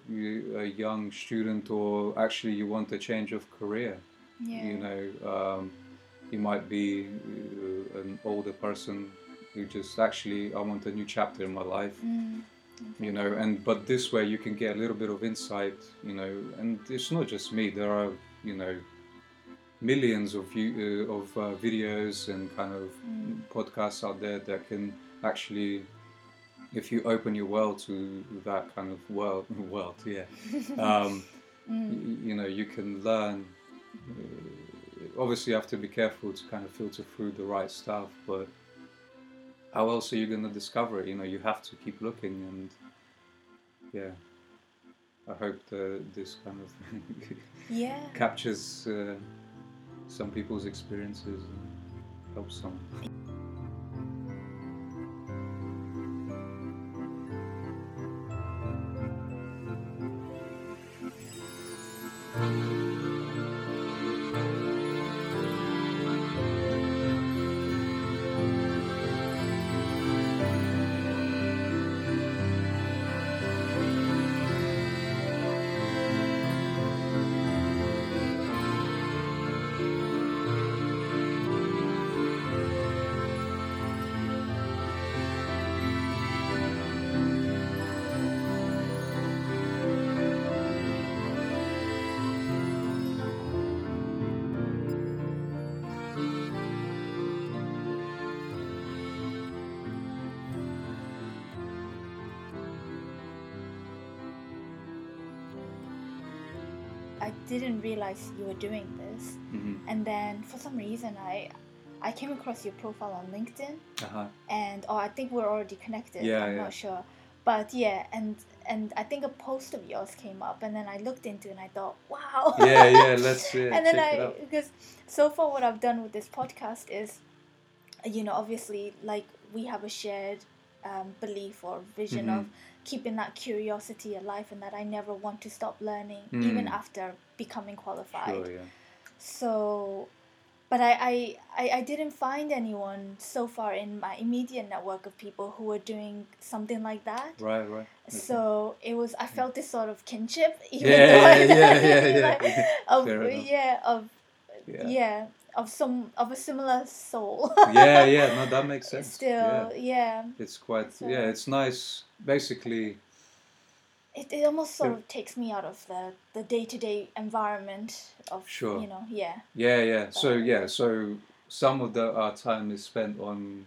a young student or actually you want a change of career, you might be an older person who just actually, I want a new chapter in my life, but this way you can get a little bit of insight, and it's not just me. There are, millions of videos and kind of podcasts out there that can actually, if you open your world to that kind of world, you can learn. Obviously, you have to be careful to kind of filter through the right stuff, but how else are you going to discover it? You have to keep looking, and I hope that this kind of captures some people's experiences and helps some. I didn't realize you were doing this, and then for some reason I came across your profile on LinkedIn, and I think we're already connected. Not sure, but and I think a post of yours came up, and then I looked into it and I thought, wow. Let's and then check it out. Because so far what I've done with this podcast is, obviously, like, we have a shared belief or vision of keeping that curiosity alive, and that I never want to stop learning, even after becoming qualified. So, but I didn't find anyone so far in my immediate network of people who were doing something like that. Right. Okay. So it was, I felt this sort of kinship. Of a similar soul. No, that makes sense. Still, It's quite, it's nice. Basically, it almost sort of takes me out of the day-to-day environment of, But, so some of our time is spent on,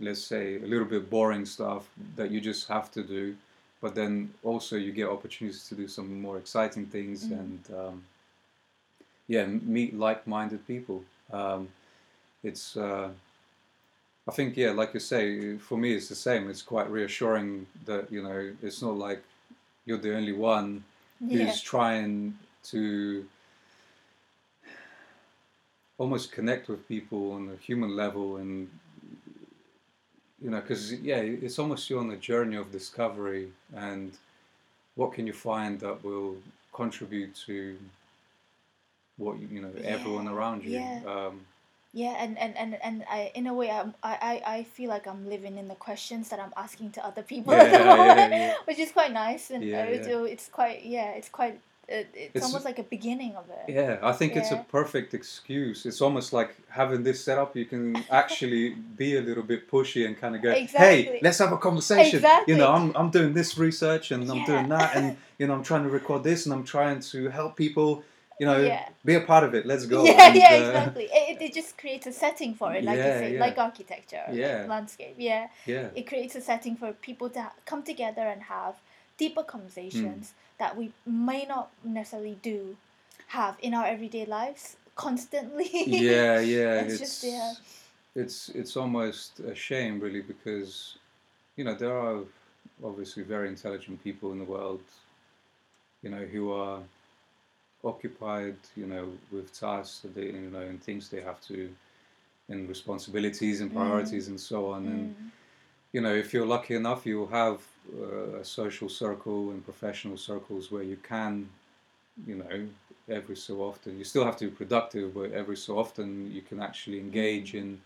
let's say a little bit boring stuff that you just have to do, but then also you get opportunities to do some more exciting things and, meet like-minded people. It's, I think, like you say, for me it's the same. It's quite reassuring that, it's not like you're the only one who's trying to almost connect with people on a human level, and, because, it's almost you're on a journey of discovery, and what can you find that will contribute to what everyone around you. And I, in a way, I feel like I'm living in the questions that I'm asking to other people at the moment, which is quite nice, and it's quite it's almost like a beginning of it. Yeah, I think it's a perfect excuse. It's almost like having this set up, you can actually be a little bit pushy and kind of go, hey, let's have a conversation. Exactly. You know, I'm doing this research and I'm doing that, and you know, I'm trying to record this and I'm trying to help people. You know, be a part of it. Let's go. Yeah, and, exactly. It just creates a setting for it, like you say, like architecture, like landscape. Yeah, it creates a setting for people to come together and have deeper conversations that we may not necessarily have in our everyday lives constantly. It's almost a shame, really, because you know there are obviously very intelligent people in the world, you know, who are occupied, you know, with tasks that they, you know, and things they have to, and responsibilities and priorities and so on. And you know, if you're lucky enough, you'll have a social circle and professional circles where you can, you know, every so often, you still have to be productive, but every so often you can actually engage in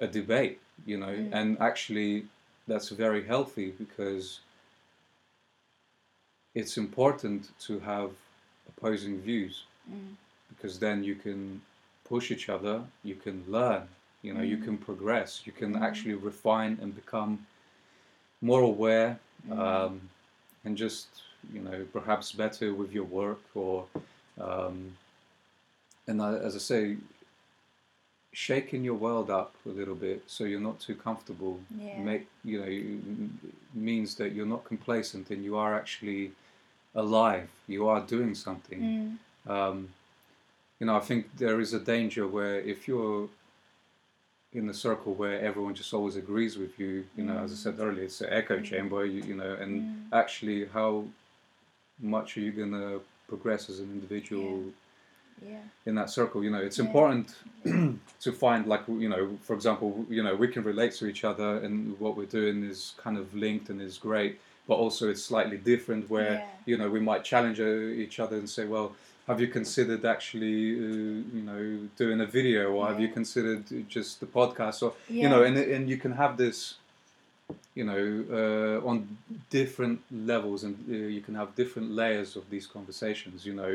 a debate, you know, and actually that's very healthy, because it's important to have opposing views, because then you can push each other, you can learn, you know, you can progress, you can actually refine and become more aware, and just, you know, perhaps better with your work, or as I say, shaking your world up a little bit so you're not too comfortable. Make, you know, means that you're not complacent and you are actually alive, you are doing something. You know, I think there is a danger where if you're in a circle where everyone just always agrees with you, you know, as I said earlier, it's an echo chamber, you know, and actually how much are you going to progress as an individual in that circle? You know, it's important to find, like, you know, for example, you know, we can relate to each other and what we're doing is kind of linked and is great. But also it's slightly different where, you know, we might challenge each other and say, well, have you considered actually, you know, doing a video, or have you considered just the podcast, or, you know, and you can have this, you know, on different levels, and you can have different layers of these conversations, you know,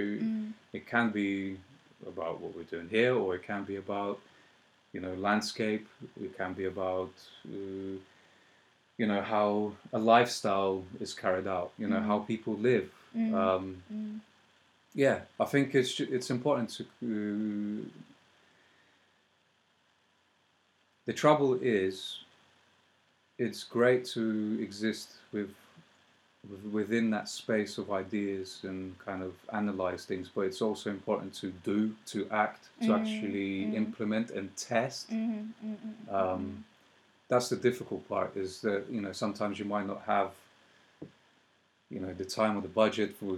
it can be about what we're doing here, or it can be about, you know, landscape, it can be about... you know, how a lifestyle is carried out, you know, how people live. Yeah, I think it's important to... the trouble is, it's great to exist within that space of ideas and kind of analyze things, but it's also important to do, to act, to actually implement and test. That's the difficult part, is that, you know, sometimes you might not have, you know, the time or the budget for,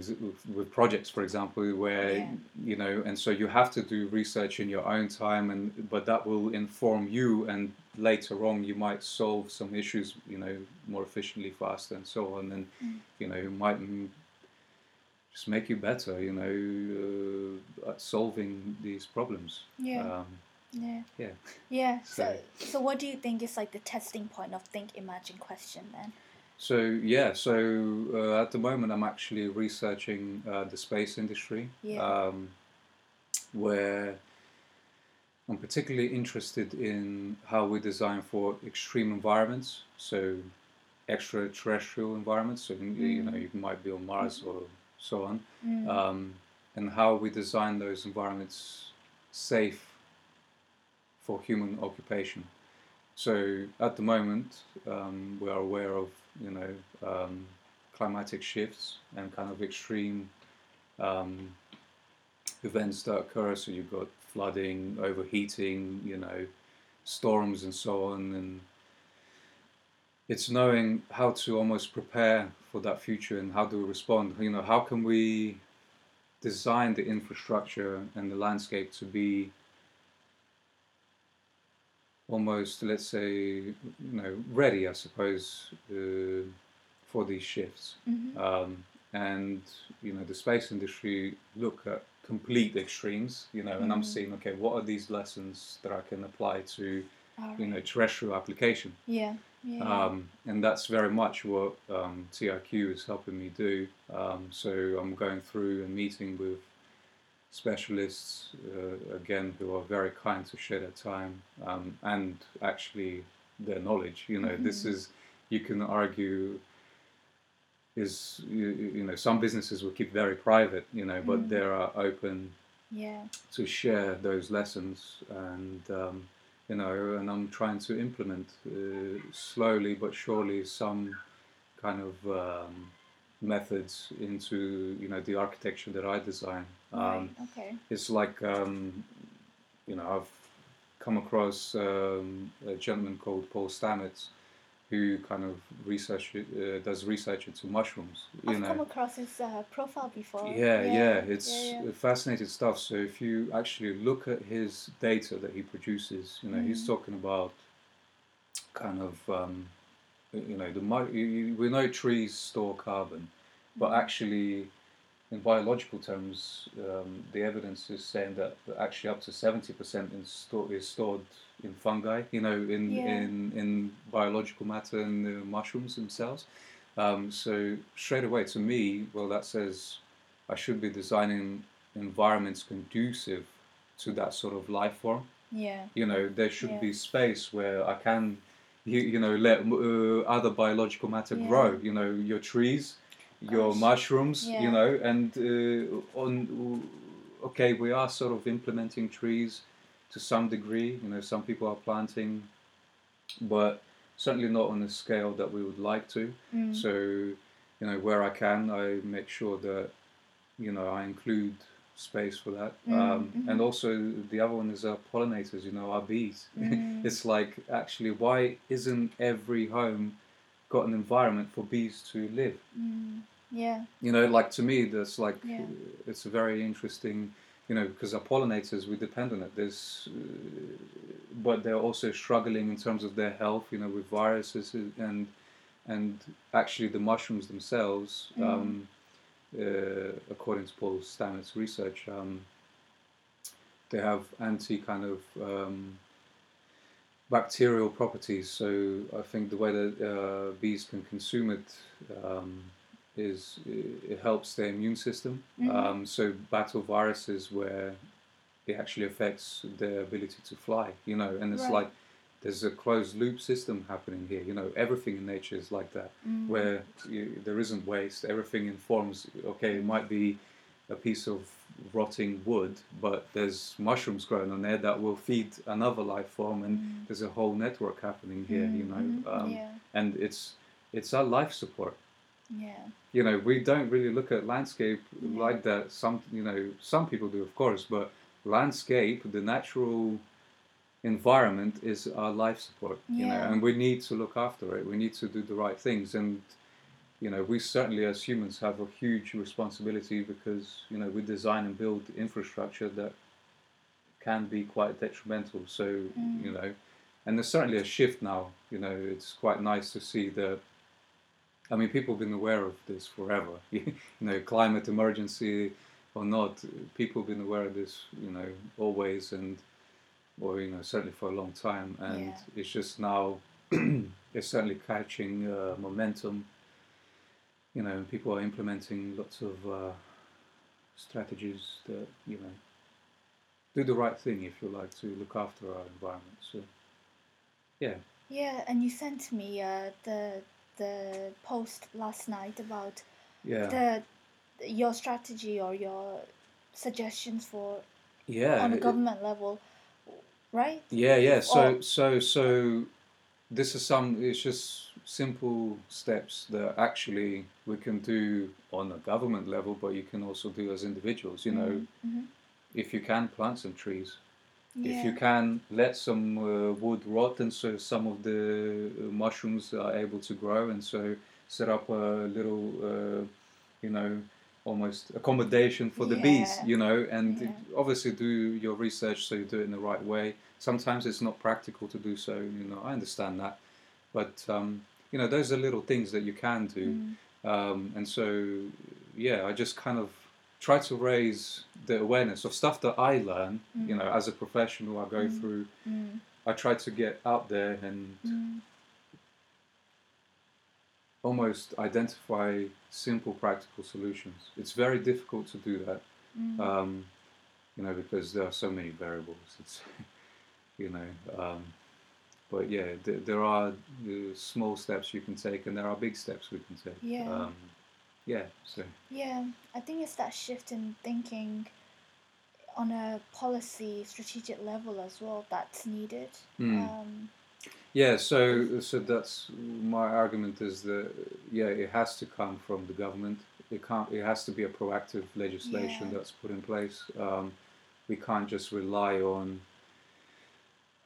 with projects, for example, where, you know, and so you have to do research in your own time, and but that will inform you, and later on you might solve some issues, you know, more efficiently, faster and so on, and, you know, it might just make you better, you know, at solving these problems. So what do you think is like the testing point of Think Imagine Question then? So at the moment I'm actually researching the space industry, where I'm particularly interested in how we design for extreme environments, so extraterrestrial environments, so you know, you might be on Mars or so on, and how we design those environments safe for human occupation. So at the moment we are aware of, you know, climatic shifts and kind of extreme events that occur, so you've got flooding, overheating, you know, storms and so on, and it's knowing how to almost prepare for that future, and how do we respond, you know, how can we design the infrastructure and the landscape to be almost, let's say, you know, ready, I suppose, for these shifts. And, you know, the space industry look at complete extremes, you know, and I'm seeing, okay, what are these lessons that I can apply to terrestrial application. Yeah. Yeah. And that's very much what TRQ is helping me do. So I'm going through and meeting with specialists, again, who are very kind to share their time and actually their knowledge. Mm-hmm. This is, you can argue, is, some businesses will keep very private, but they are open to share those lessons. And and I'm trying to implement slowly but surely some kind of methods into the architecture that I design. It's like I've come across a gentleman called Paul Stamets, who kind of does research into mushrooms. I've come across his profile before. It's fascinating stuff. So if you actually look at his data that he produces, he's talking about kind of, we know trees store carbon, but actually in biological terms, the evidence is saying that actually up to 70% is stored in fungi, in biological matter and the mushrooms themselves. So straight away to me, that says I should be designing environments conducive to that sort of life form. Yeah. There should be space where I can, let other biological matter grow. Your trees, your mushrooms, and we are sort of implementing trees to some degree, some people are planting, but certainly not on the scale that we would like to. So, where I can, I make sure that, I include space for that. And also the other one is our pollinators, our bees. It's like, actually, why isn't every home got an environment for bees to live? To me, that's like, it's a very interesting, because our pollinators, we depend on it. There's, but they're also struggling in terms of their health, with viruses and actually the mushrooms themselves, according to Paul Stamets' research, they have bacterial properties. So I think the way that bees can consume it, it helps their immune system, so battle viruses where it actually affects their ability to fly, and it's like there's a closed loop system happening here. Everything in nature is like that, where there isn't waste, everything informs. It might be a piece of rotting wood, but there's mushrooms growing on there that will feed another life form, and there's a whole network happening here. And it's our life support. We don't really look at landscape like that. Some people do, of course, but landscape, the natural environment, is our life support. And we need to look after it. We need to do the right things, and we certainly as humans have a huge responsibility, because we design and build infrastructure that can be quite detrimental. So and there's certainly a shift now. It's quite nice to see that. I mean, people have been aware of this forever, climate emergency or not, people have been aware of this, always, and certainly for a long time. And it's just now, it's certainly catching momentum, and people are implementing lots of strategies that, do the right thing, if you like, to look after our environment. So, yeah. Yeah, and you sent me the post last night about your strategy or your suggestions for on the government level, right? So this is it's just simple steps that actually we can do on a government level, but you can also do as individuals, if you can plant some trees. If you can let some wood rot, and so some of the mushrooms are able to grow, and so set up a little, almost accommodation for the bees, and obviously do your research so you do it in the right way. Sometimes it's not practical to do so, I understand that, but, those are little things that you can do. And so, I just kind of try to raise the awareness of stuff that I learn, as a professional. I go through I tried to get out there and almost identify simple practical solutions. It's very difficult to do that, you know, because there are so many variables. It's, you know, but yeah, there are small steps you can take, and there are big steps we can take. Yeah. Yeah. So. Yeah, I think it's that shift in thinking on a policy, strategic level as well that's needed. Yeah, so that's my argument, is that it has to come from the government. It has to be a proactive legislation that's put in place. We can't just rely on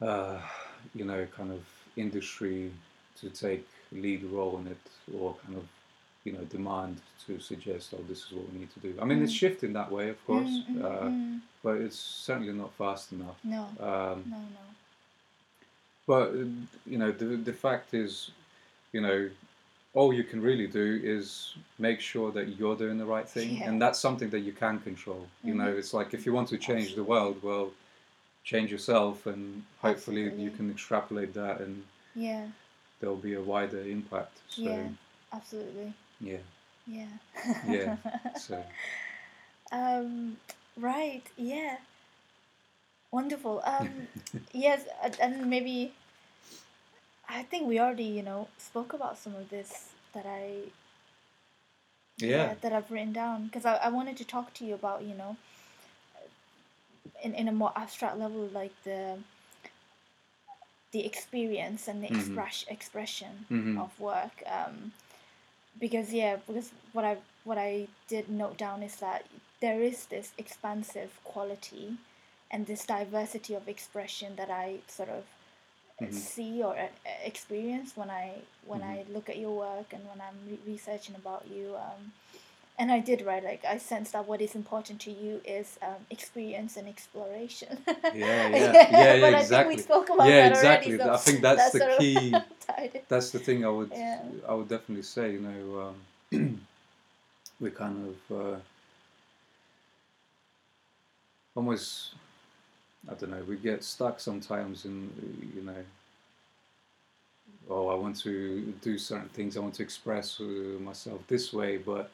kind of industry to take lead role in it, or kind of demand to suggest, oh, this is what we need to do. I mean, it's shifting that way, of course, but it's certainly not fast enough. No. No. But, the fact is, all you can really do is make sure that you're doing the right thing. Yeah. And that's something that you can control. Mm-hmm. It's like, if you want to change the world, well, change yourself, and hopefully you can extrapolate that, and there'll be a wider impact. So, yeah, absolutely. Yeah. Yeah. Yeah. So. Right. Yeah. Wonderful. Yes, and maybe I think we already, spoke about some of this that that I've written down, because I wanted to talk to you about, in a more abstract level, like the experience and the expression of work, because what I did note down is that there is this expansive quality and this diversity of expression that I sort of see or experience when I look at your work, and when I'm researching about you. And I did write, I sense that what is important to you is experience and exploration. But exactly. I think we spoke about that already. So I think that's the key. That's the thing I would definitely say. We kind of almost, I don't know, we get stuck sometimes in, I want to do certain things, I want to express myself this way, but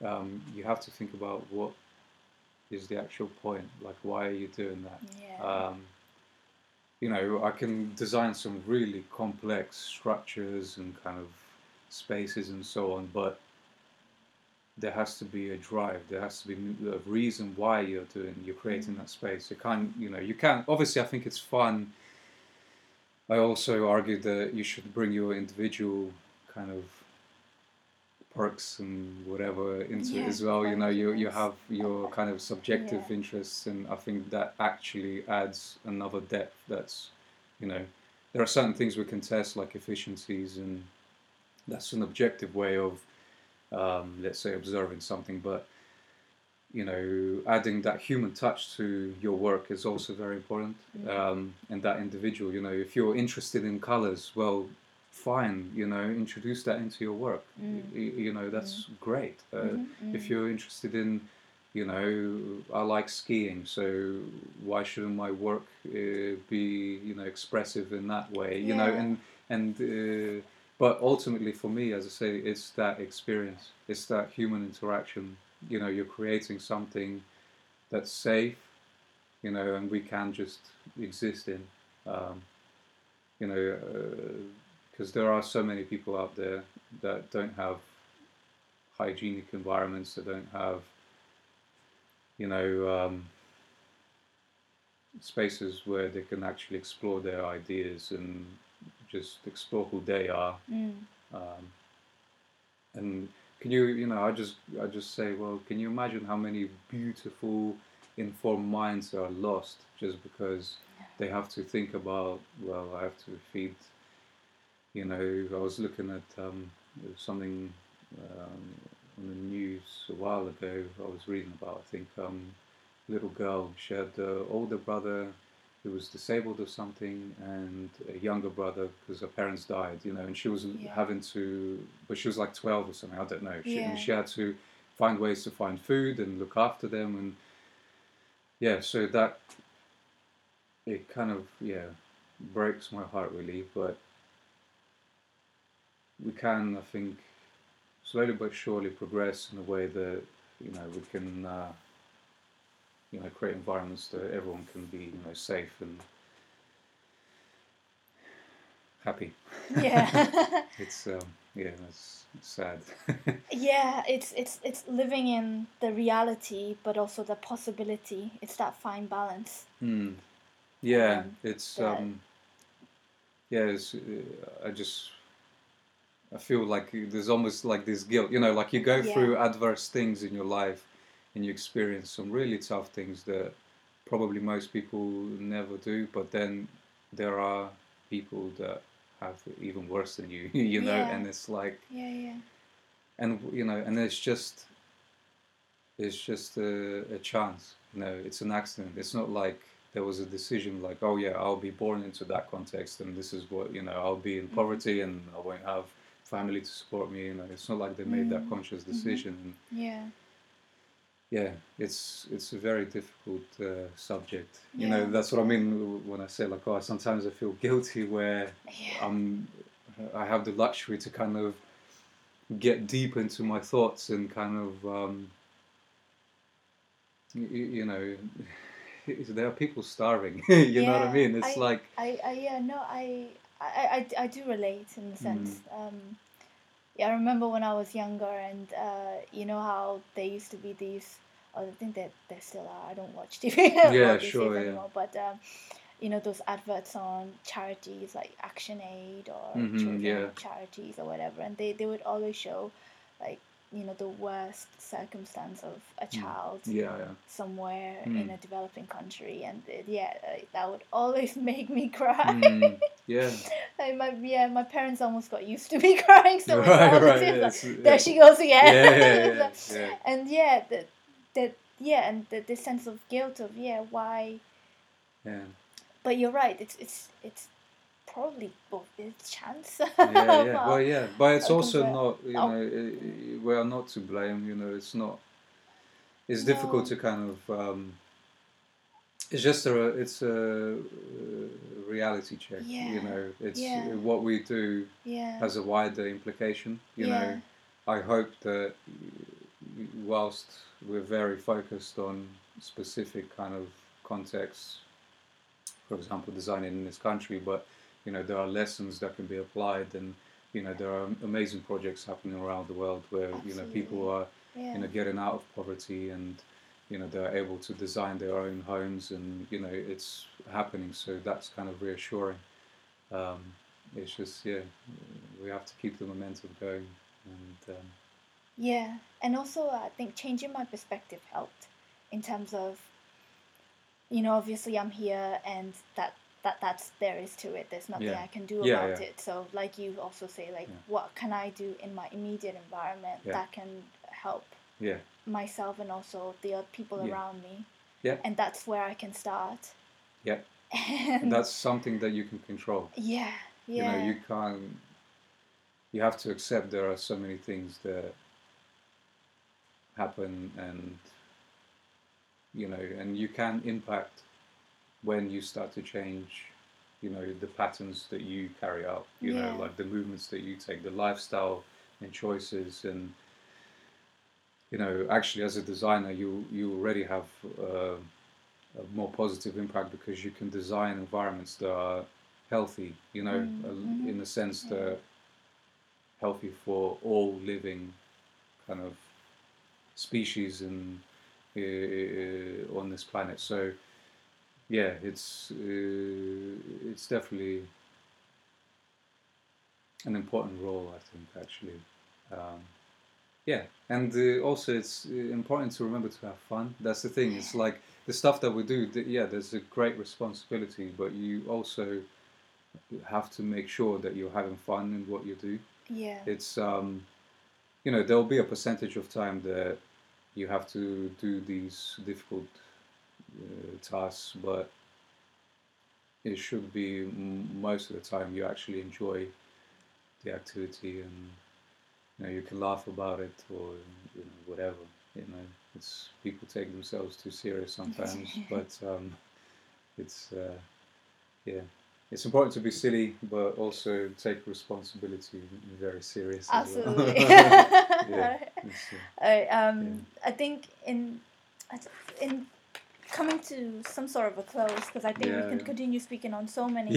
you have to think about what is the actual point, like, why are you doing that? Yeah. I can design some really complex structures and kind of spaces and so on, but there has to be a drive. There has to be a reason why you're creating that space. You can't, obviously I think it's fun. I also argue that you should bring your individual kind of perks and whatever into it as well. You have your kind of subjective interests, and I think that actually adds another depth. That's, there are certain things we can test, like efficiencies, and that's an objective way of, let's say, observing something, but adding that human touch to your work is also very important. And that individual, if you're interested in colors, well, fine, introduce that into your work. That's great. If you're interested in, I like skiing, so why shouldn't my work be expressive in that way? But ultimately, for me, as I say, it's that experience, it's that human interaction. You're creating something that's safe, and we can just exist in, because there are so many people out there that don't have hygienic environments, that don't have, spaces where they can actually explore their ideas and just explore who they are. And can you, I just say, well, can you imagine how many beautiful, informed minds are lost just because they have to think about, well, I have to feed, I was looking at something on the news a while ago, I was reading about, I think, a little girl, she had an older brother who was disabled or something, and a younger brother because her parents died, and she was having to, but she was like 12 or something, I don't know. And she had to find ways to find food and look after them, and so that, it kind of, breaks my heart really, but we can, I think, slowly but surely progress in a way that, you know, we can, you know, create environments that everyone can be, you know, safe and happy. Yeah. It's yeah, it's sad. Yeah, it's living in the reality, but also the possibility. It's that fine balance. Mm. Yeah, it's yeah. It's, I feel like there's almost like this guilt, you know, like you go through adverse things in your life, and you experience some really tough things that probably most people never do. But then there are people that have even worse than you, you know, and it's like, and you know, and it's just a chance, you know, it's an accident. It's not like there was a decision like, oh yeah, I'll be born into that context, and this is what, you know, I'll be in poverty and I won't have family to support me, you know. It's not like they made that conscious decision. Yeah, it's a very difficult subject. You know, that's what I mean when I say, like, oh, sometimes I feel guilty where I have the luxury to kind of get deep into my thoughts and kind of, you know, there are people starving, you know what I mean? It's I do relate in a sense. Yeah, I remember when I was younger, and you know how there used to be these. I think that there still are. I don't watch TV anymore, but you know, those adverts on charities like Action Aid or children charities or whatever, and they would always show, like, you know, the worst circumstance of a child somewhere in a developing country, and that would always make me cry. My parents almost got used to me crying so much. There she goes again. And the sense of guilt of why. Yeah. But you're right. It's probably both a chance. But it's also not. You know, we are not to blame. You know, it's not. It's difficult to kind of. It's just a reality check, you know. It's what we do has a wider implication, you know. I hope that whilst we're very focused on specific kind of contexts, for example, designing in this country, but, you know, there are lessons that can be applied, and, you know, there are amazing projects happening around the world where, you know, people are, you know, getting out of poverty and, you know, they're able to design their own homes, and, you know, it's happening. So that's kind of reassuring. It's just, we have to keep the momentum going. And, and also I think changing my perspective helped in terms of, you know, obviously I'm here, and that's there is to it. There's nothing I can do about it. So like you also say, like, what can I do in my immediate environment that can help? Yeah. Myself and also the other people around me. Yeah. And that's where I can start. Yeah. And that's something that you can control. Yeah. Yeah. You know, you have to accept there are so many things that happen, and, you know, and you can impact when you start to change, you know, the patterns that you carry out, you know, like the movements that you take, the lifestyle and choices. And, you know, actually, as a designer, you already have a more positive impact because you can design environments that are healthy, you know, in the sense that healthy for all living kind of species and on this planet. So, yeah, it's definitely an important role, I think, actually. Yeah, and also it's important to remember to have fun. That's the thing. It's like the stuff that we do, there's a great responsibility, but you also have to make sure that you're having fun in what you do. Yeah. It's, you know, there'll be a percentage of time that you have to do these difficult tasks, but it should be most of the time you actually enjoy the activity, and you know, you can laugh about it, or, you know, whatever. You know, it's, people take themselves too serious sometimes, but it's It's important to be silly, but also take responsibility very seriously. Absolutely. Well. Yeah. All right. I think in coming to some sort of a close, because I think we can continue speaking on so many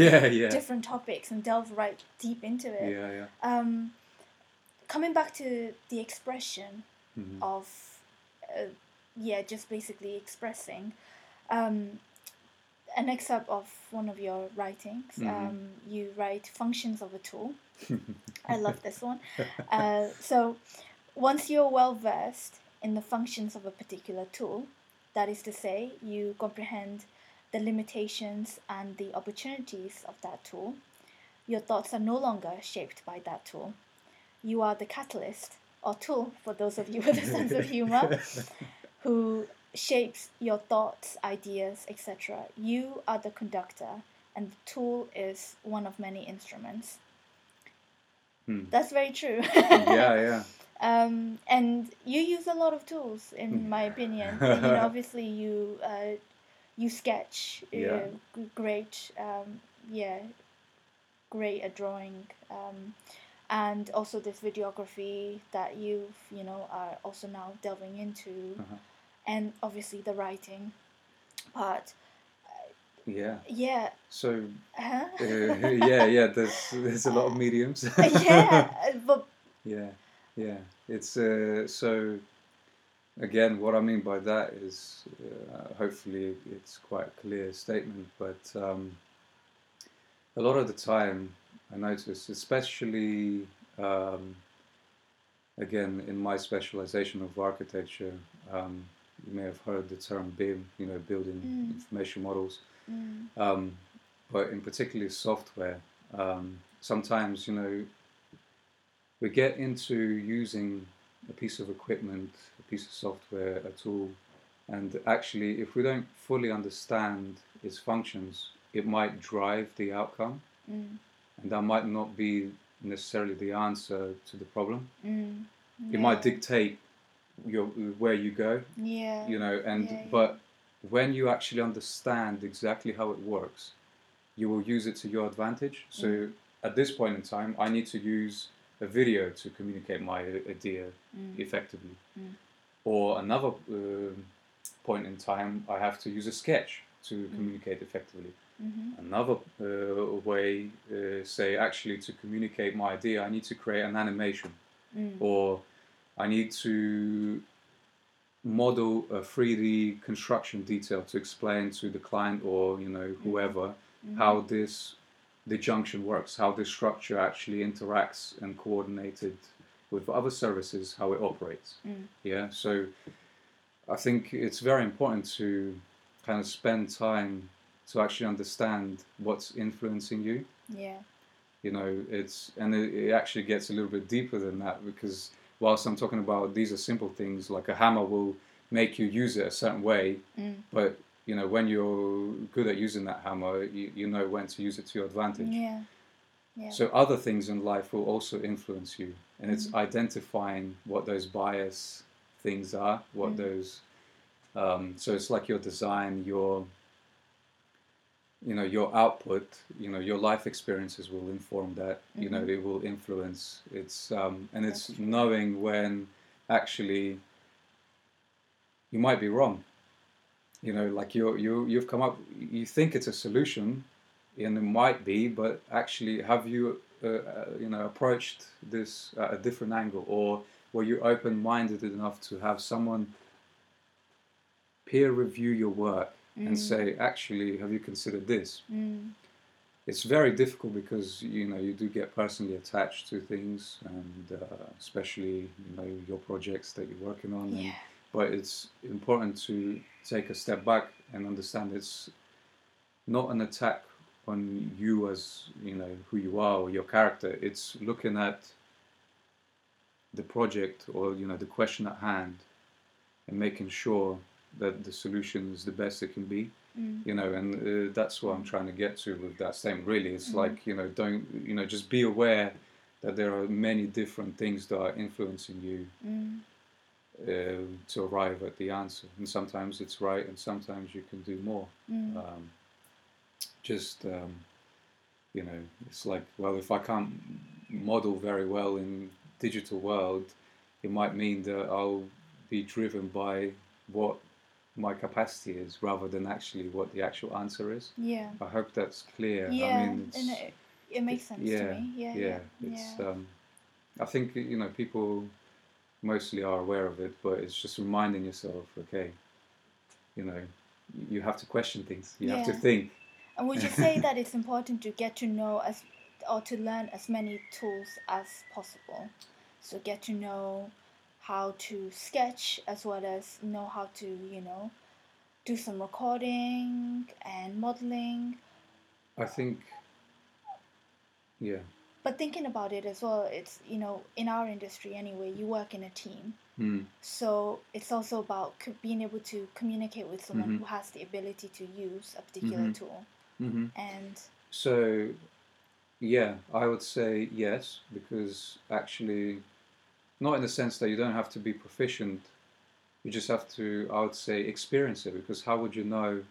different topics and delve right deep into it. Yeah. Coming back to the expression of, just basically expressing. An excerpt of one of your writings. You write functions of a tool. I love this one. So once you're well versed in the functions of a particular tool, that is to say, you comprehend the limitations and the opportunities of that tool, your thoughts are no longer shaped by that tool. You are the catalyst or tool, for those of you with a sense of humor, who shapes your thoughts, ideas, etc. You are the conductor, and the tool is one of many instruments. That's very true. Yeah. And you use a lot of tools, in my opinion. Obviously, you sketch. Great at drawing. And also this videography that you've are also now delving into. And obviously the writing part. So, there's a lot of mediums. It's so, again, what I mean by that is, hopefully it's quite a clear statement, but a lot of the time I notice, especially, again, in my specialization of architecture, you may have heard the term BIM, building information models, but in particular software. Sometimes, we get into using a piece of equipment, a piece of software, a tool, and actually if we don't fully understand its functions, it might drive the outcome, and that might not be necessarily the answer to the problem. It might dictate where you go, but when you actually understand exactly how it works, you will use it to your advantage. So at this point in time, I need to use a video to communicate my idea effectively, or another point in time, I have to use a sketch to communicate effectively. Another way, say, actually to communicate my idea, I need to create an animation, or I need to model a 3D construction detail to explain to the client or, whoever, how the junction works, how this structure actually interacts and coordinated with other services, how it operates. So I think it's very important to kind of spend time to actually understand what's influencing you. It actually gets a little bit deeper than that, because whilst I'm talking about these are simple things, like a hammer will make you use it a certain way, but when you're good at using that hammer, you know when to use it to your advantage. So other things in life will also influence you, and it's identifying what those bias things are, what those. So it's like your design, your your output, your life experiences will inform that, it will influence. It's and it's knowing when actually you might be wrong. Like you've come up, you think it's a solution, and it might be, but actually have you, approached this at a different angle, or were you open-minded enough to have someone peer review your work? And say, actually, have you considered this? It's very difficult because, you do get personally attached to things, and especially, your projects that you're working on. Yeah. But it's important to take a step back and understand it's not an attack on you as, who you are or your character. It's looking at the project or, the question at hand and making sure that the solution is the best it can be, and that's what I'm trying to get to with that statement, really. It's like, don't, just be aware that there are many different things that are influencing you to arrive at the answer. And sometimes it's right, and sometimes you can do more. You know, it's like, well, if I can't model very well in digital world, it might mean that I'll be driven by what my capacity is rather than actually what the actual answer is. Yeah. I hope that's clear. Yeah, I mean, and it makes sense to me. I think, you know, people mostly are aware of it, but it's just reminding yourself, okay, you know, you have to question things. You have to think. And would you say that it's important to get to know or to learn as many tools as possible? So get to know how to sketch as well as know how to, you know, do some recording and modeling. I think, But thinking about it as well, it's, you know, in our industry anyway, you work in a team. Mm. So it's also about being able to communicate with someone who has the ability to use a particular tool. Mm-hmm. And so, yeah, I would say yes, because actually, not in the sense that you don't have to be proficient, you just have to, I would say, experience it, because how would you know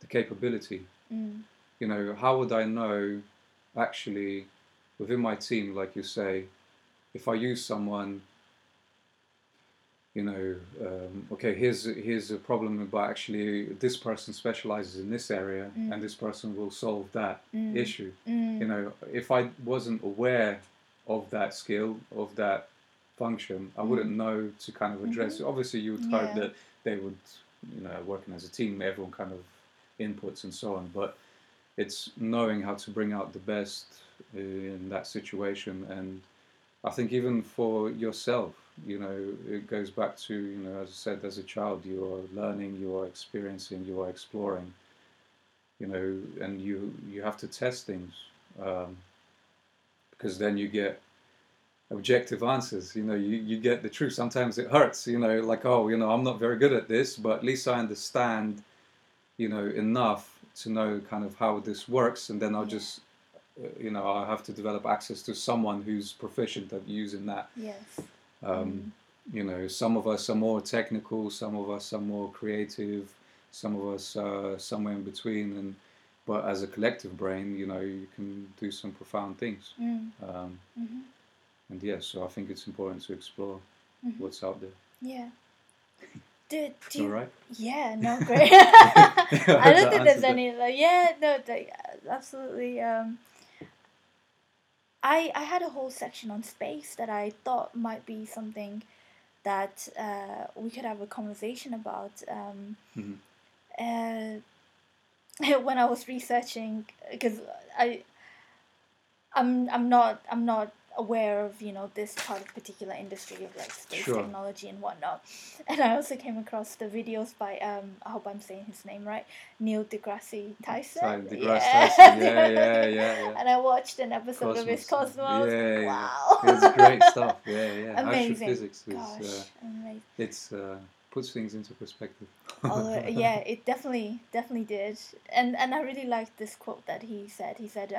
the capability? Mm. You know, how would I know, actually, within my team, like you say, if I use someone, you know, okay, here's a problem, but actually this person specializes in this area and this person will solve that issue. Mm. You know, if I wasn't aware of that skill, of that function, I wouldn't know to kind of address it. Obviously, you would hope that they would, you know, working as a team, everyone kind of inputs and so on, but it's knowing how to bring out the best in that situation. And I think even for yourself, you know, it goes back to, you know, as I said, as a child, you are learning, you are experiencing, you are exploring, you know, and you have to test things. Because then you get objective answers, you know, you get the truth. Sometimes it hurts, you know, like, oh, you know, I'm not very good at this, but at least I understand, you know, enough to know kind of how this works. And then I'll just, you know, I have to develop access to someone who's proficient at using that. Yes. You know, some of us are more technical, some of us are more creative, some of us are somewhere in between. But as a collective brain, you know, you can do some profound things. Mm. And so I think it's important to explore what's out there. Yeah. Do all right? Yeah, no, great. I don't think there's any, like, absolutely. I had a whole section on space that I thought might be something that we could have a conversation about. When I was researching, because I'm not aware of, you know, this part of particular industry of like space technology and whatnot, and I also came across the videos by I hope I'm saying his name right, Neil deGrasse Tyson. Tyson. And I watched an episode of his Cosmos. Yeah, wow, it's great stuff. Amazing. Astrophysics is amazing. It's. Puts things into perspective. It definitely did. And I really liked this quote that he said. He said,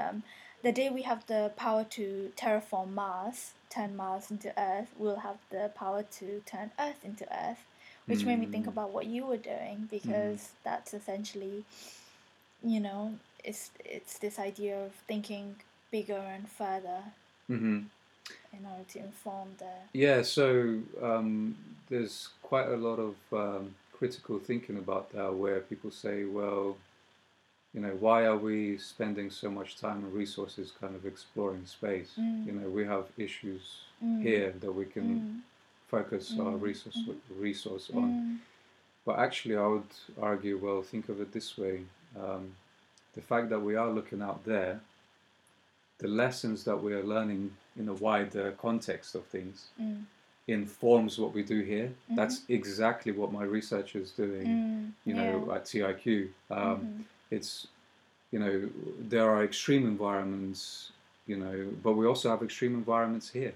the day we have the power to terraform Mars, turn Mars into Earth, we'll have the power to turn Earth into Earth, which made me think about what you were doing, because that's essentially, you know, it's this idea of thinking bigger and further in order to inform the... Yeah, so there's quite a lot of critical thinking about that, where people say, well, you know, why are we spending so much time and resources kind of exploring space? You know, we have issues here that we can focus our resource on. But actually, I would argue, well, think of it this way. The fact that we are looking out there, the lessons that we are learning in the wider context of things informs what we do here. That's exactly what my research is doing, you know, at TIQ. It's, you know, there are extreme environments, you know, but we also have extreme environments here,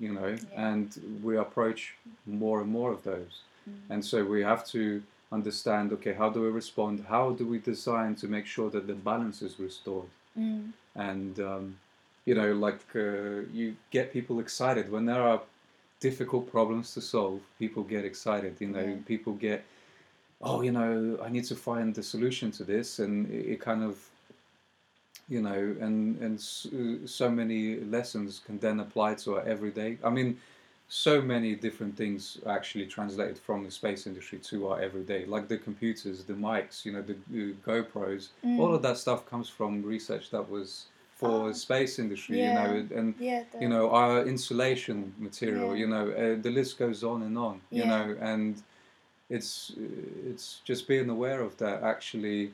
you know, and we approach more and more of those. And so we have to understand, okay, how do we respond? How do we design to make sure that the balance is restored? And, you know, like you get people excited when there are difficult problems to solve. People get excited, you know, people get, oh, you know, I need to find the solution to this. And it kind of you know, and so many lessons can then apply to our everyday. I mean, so many different things are actually translated from the space industry to our everyday, like the computers, the mics, you know, the GoPros, all of that stuff comes from research that was for space industry, you know, and you know, our insulation material, you know, the list goes on, you know, and it's just being aware of that. Actually,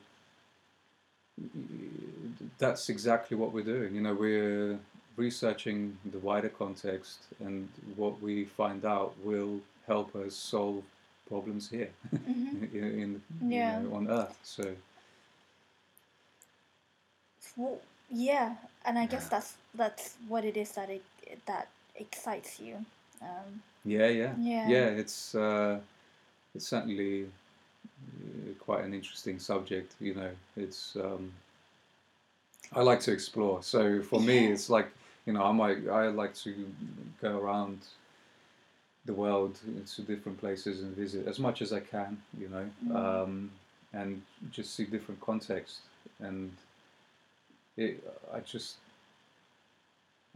that's exactly what we're doing. You know, we're researching the wider context, and what we find out will help us solve problems here in you know, on Earth. So well, and I guess that's what it is that that excites you. It's it's certainly quite an interesting subject. You know, it's I like to explore. So for me, it's like, you know, I like to go around the world to different places and visit as much as I can, you know, and just see different contexts. And I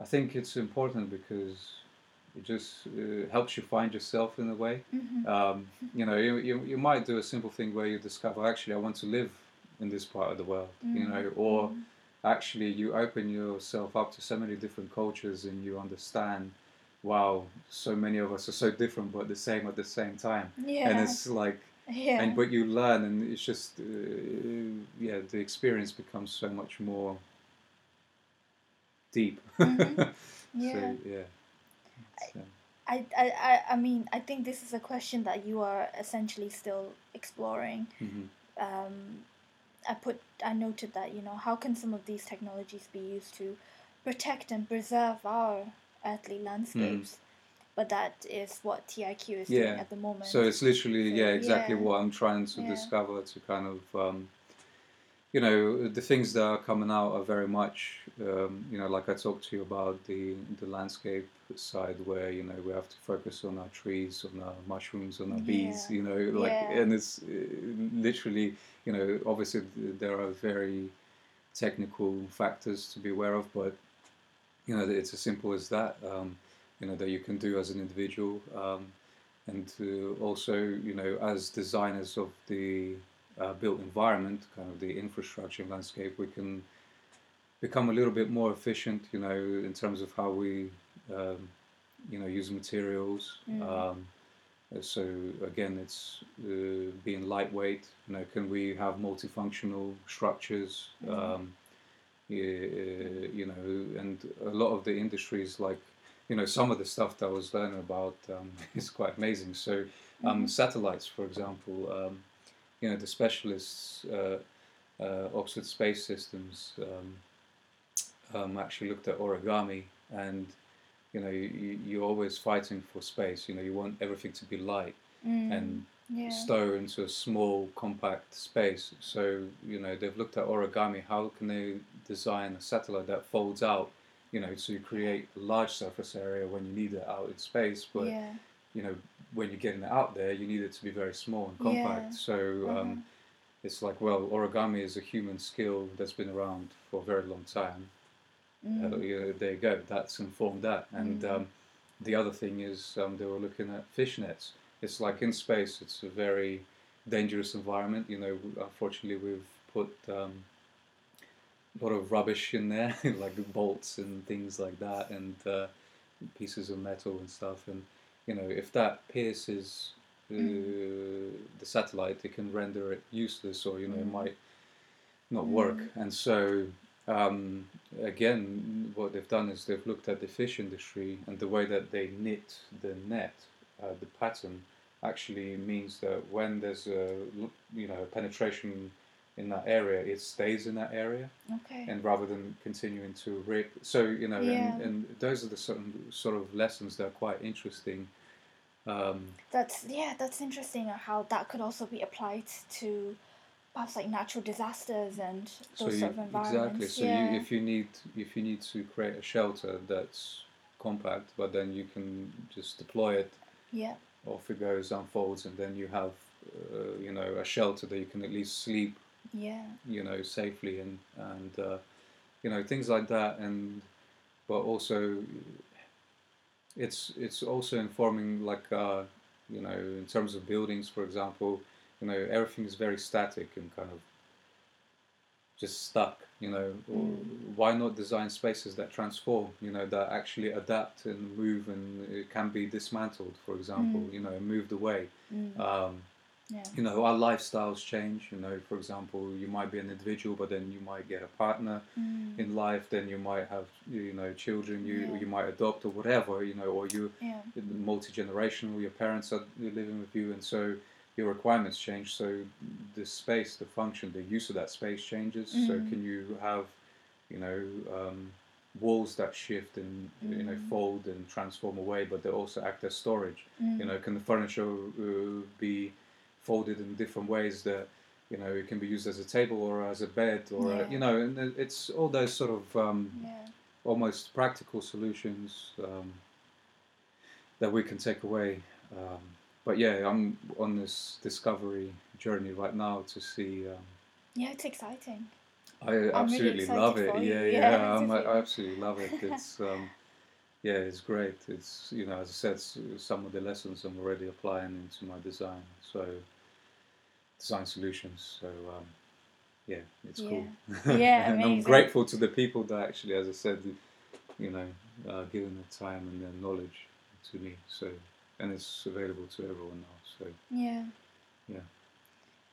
think it's important because it just helps you find yourself in a way. You know, you might do a simple thing where you discover, actually, I want to live in this part of the world, you know, or actually you open yourself up to so many different cultures and you understand, wow, so many of us are so different but the same at the same time. And it's like, and but you learn, and it's just, the experience becomes so much more deep. So, I mean, I think this is a question that you are essentially still exploring. I noted that, you know, how can some of these technologies be used to protect and preserve our earthly landscapes? But that is what TIQ is doing at the moment. So it's literally, what I'm trying to discover, to kind of, you know, the things that are coming out are very much, you know, like I talked to you about the landscape side, where, you know, we have to focus on our trees, on our mushrooms, on our bees, you know, like, and it's literally, you know, obviously there are very technical factors to be aware of, but, you know, it's as simple as that, you know, that you can do as an individual, and to also, you know, as designers of the built environment, kind of the infrastructure landscape, we can become a little bit more efficient, you know, in terms of how we, you know, use materials. So again, it's being lightweight. You know, can we have multifunctional structures? You know, and a lot of the industries, like, you know, some of the stuff that I was learning about is quite amazing. So satellites, for example, you know, the specialists, Oxford Space Systems, actually looked at origami, and you know, you're always fighting for space. You know, you want everything to be light and stow into a small, compact space. So, you know, they've looked at origami. How can they design a satellite that folds out, you know, so you create a large surface area when you need it out in space, but you know, when you're getting it out there, you need it to be very small and compact. So it's like, well, origami is a human skill that's been around for a very long time. You know, there you go, that's informed that. And the other thing is, they were looking at fish nets. It's like, in space, it's a very dangerous environment. You know, unfortunately, we've put a lot of rubbish in there, like bolts and things like that, and pieces of metal and stuff. And you know, if that pierces the satellite, it can render it useless, or, you know, it might not work. And so, again, what they've done is they've looked at the fish industry, and the way that they knit the net, the pattern, actually means that when there's a, you know, penetration in that area, it stays in that area, and rather than continuing to rip. So, you know, and those are the sort of lessons that are quite interesting. That's interesting, how that could also be applied to perhaps like natural disasters and those sort of environments. So if you need to create a shelter that's compact, but then you can just deploy it, off it goes, unfolds, and then you have, you know, a shelter that you can at least sleep, you know, safely, and you know, things like that. And but also it's also informing, like, you know, in terms of buildings, for example, you know, everything is very static and kind of just stuck, you know. Why not design spaces that transform, you know, that actually adapt and move, and it can be dismantled, for example, you know, moved away. Yeah. You know, our lifestyles change, you know, for example, you might be an individual, but then you might get a partner in life, then you might have, you know, children, you might adopt or whatever, you know, or you multi-generational, your parents are living with you, and so your requirements change, so the space, the function, the use of that space changes. So can you have, you know, walls that shift and you know, fold and transform away, but they also act as storage. You know, can the furniture be folded in different ways that, you know, it can be used as a table or as a bed or a, you know, and it's all those sort of almost practical solutions that we can take away. But yeah, I'm on this discovery journey right now to see. Yeah, it's exciting. I absolutely love it. I absolutely love it. It's yeah, it's great. It's, you know, as I said, some of the lessons I'm already applying into my design. So design solutions. So yeah, it's cool. Yeah, and amazing. I'm grateful to the people that actually, as I said, you know, giving their time and their knowledge to me. So. And it's available to everyone now, so... Yeah.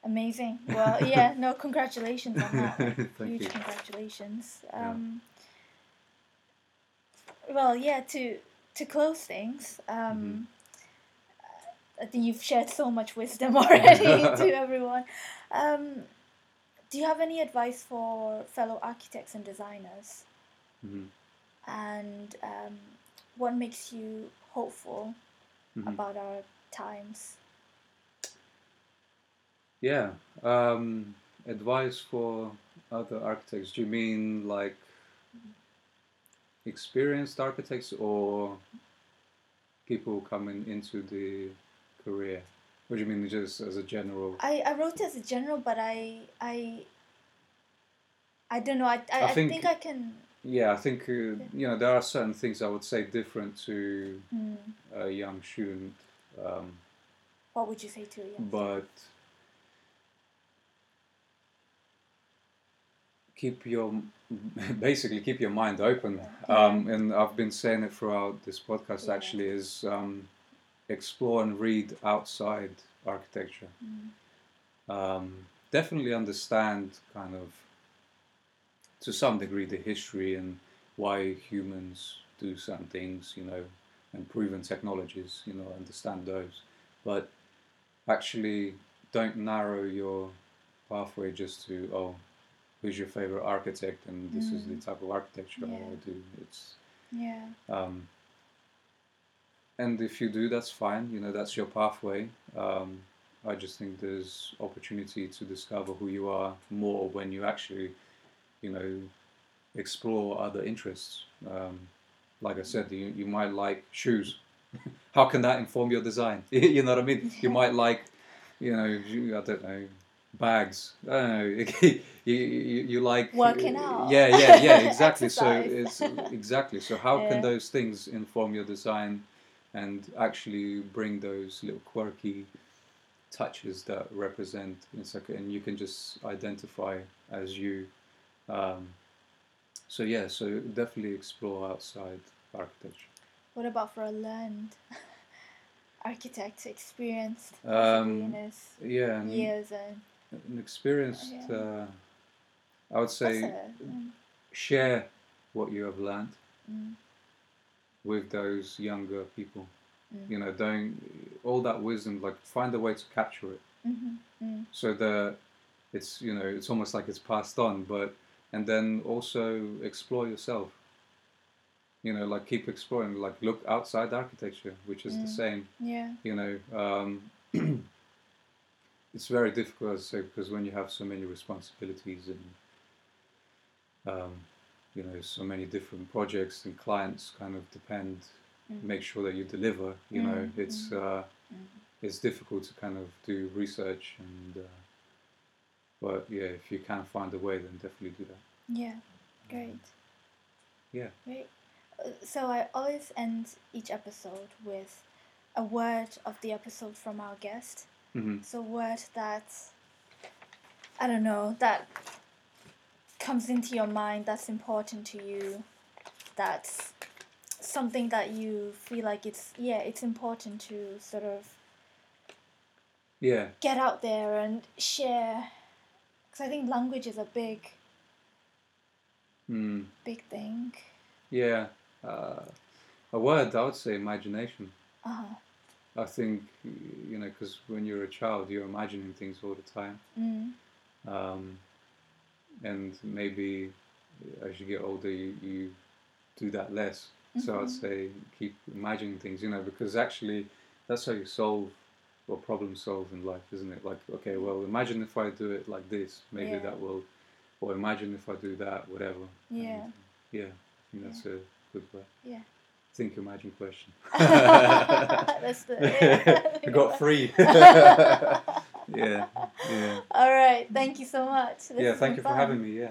Amazing. Well, yeah, no, congratulations on that. Thank you. Congratulations. Well, yeah, to close things, I think you've shared so much wisdom already to everyone. Do you have any advice for fellow architects and designers? And what makes you hopeful about our times? Yeah, advice for other architects. Do you mean like experienced architects or people coming into the career? What do you mean, just as a general? I wrote as a general, but I don't know. I think I can. Yeah, I think, you know, there are certain things I would say different to a young student. What would you say to a young student? But keep your mind open. And I've been saying it throughout this podcast, actually, is explore and read outside architecture. Definitely understand kind of, to some degree, the history and why humans do certain things, you know, and proven technologies, you know, understand those. But actually, don't narrow your pathway just to, who's your favorite architect, and this is the type of architecture I want to do. And if you do, that's fine, you know, that's your pathway. I just think there's opportunity to discover who you are more when you actually, you know, explore other interests. Like I said, you might like shoes. How can that inform your design? You know what I mean? You might like, you know, I don't know, bags. I don't know. you like... working out. Yeah, exactly. So how can those things inform your design and actually bring those little quirky touches that represent, and you can just identify as you. So definitely explore outside architecture. What about for a learned architect, experienced years and an experienced? I would say share what you have learned with those younger people. You know, don't all that wisdom, like, find a way to capture it so that it's, you know, it's almost like it's passed on, but. And then also explore yourself, you know, like keep exploring, like look outside architecture, which is the same, you know, it's very difficult, as I say, because when you have so many responsibilities and, you know, so many different projects and clients kind of depend, make sure that you deliver, you know, it's difficult to kind of do research and, but yeah, if you can find a way, then definitely do that. Yeah, Great. Yeah. Great. So I always end each episode with a word of the episode from our guest. Mm-hmm. So a word that, I don't know, that comes into your mind, that's important to you, that's something that you feel like it's important to sort of get out there and share. Because I think language is a big thing. Yeah. A word, I would say imagination. Uh-huh. I think, because when you're a child, you're imagining things all the time. Mm. And maybe as you get older, you do that less. Mm-hmm. So I'd say keep imagining things, because actually that's how you solve or problem solve in life, isn't it? Like, okay, well, imagine if I do it like this, maybe that will, or imagine if I do that, whatever. Yeah. And, I think that's a good way. Yeah. Think Imagine Question. That's the... Yeah. We got free. Yeah. All right. Thank you so much. Thank you for having me.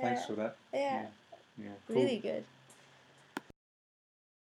Thanks for that. Yeah. Cool. Really good.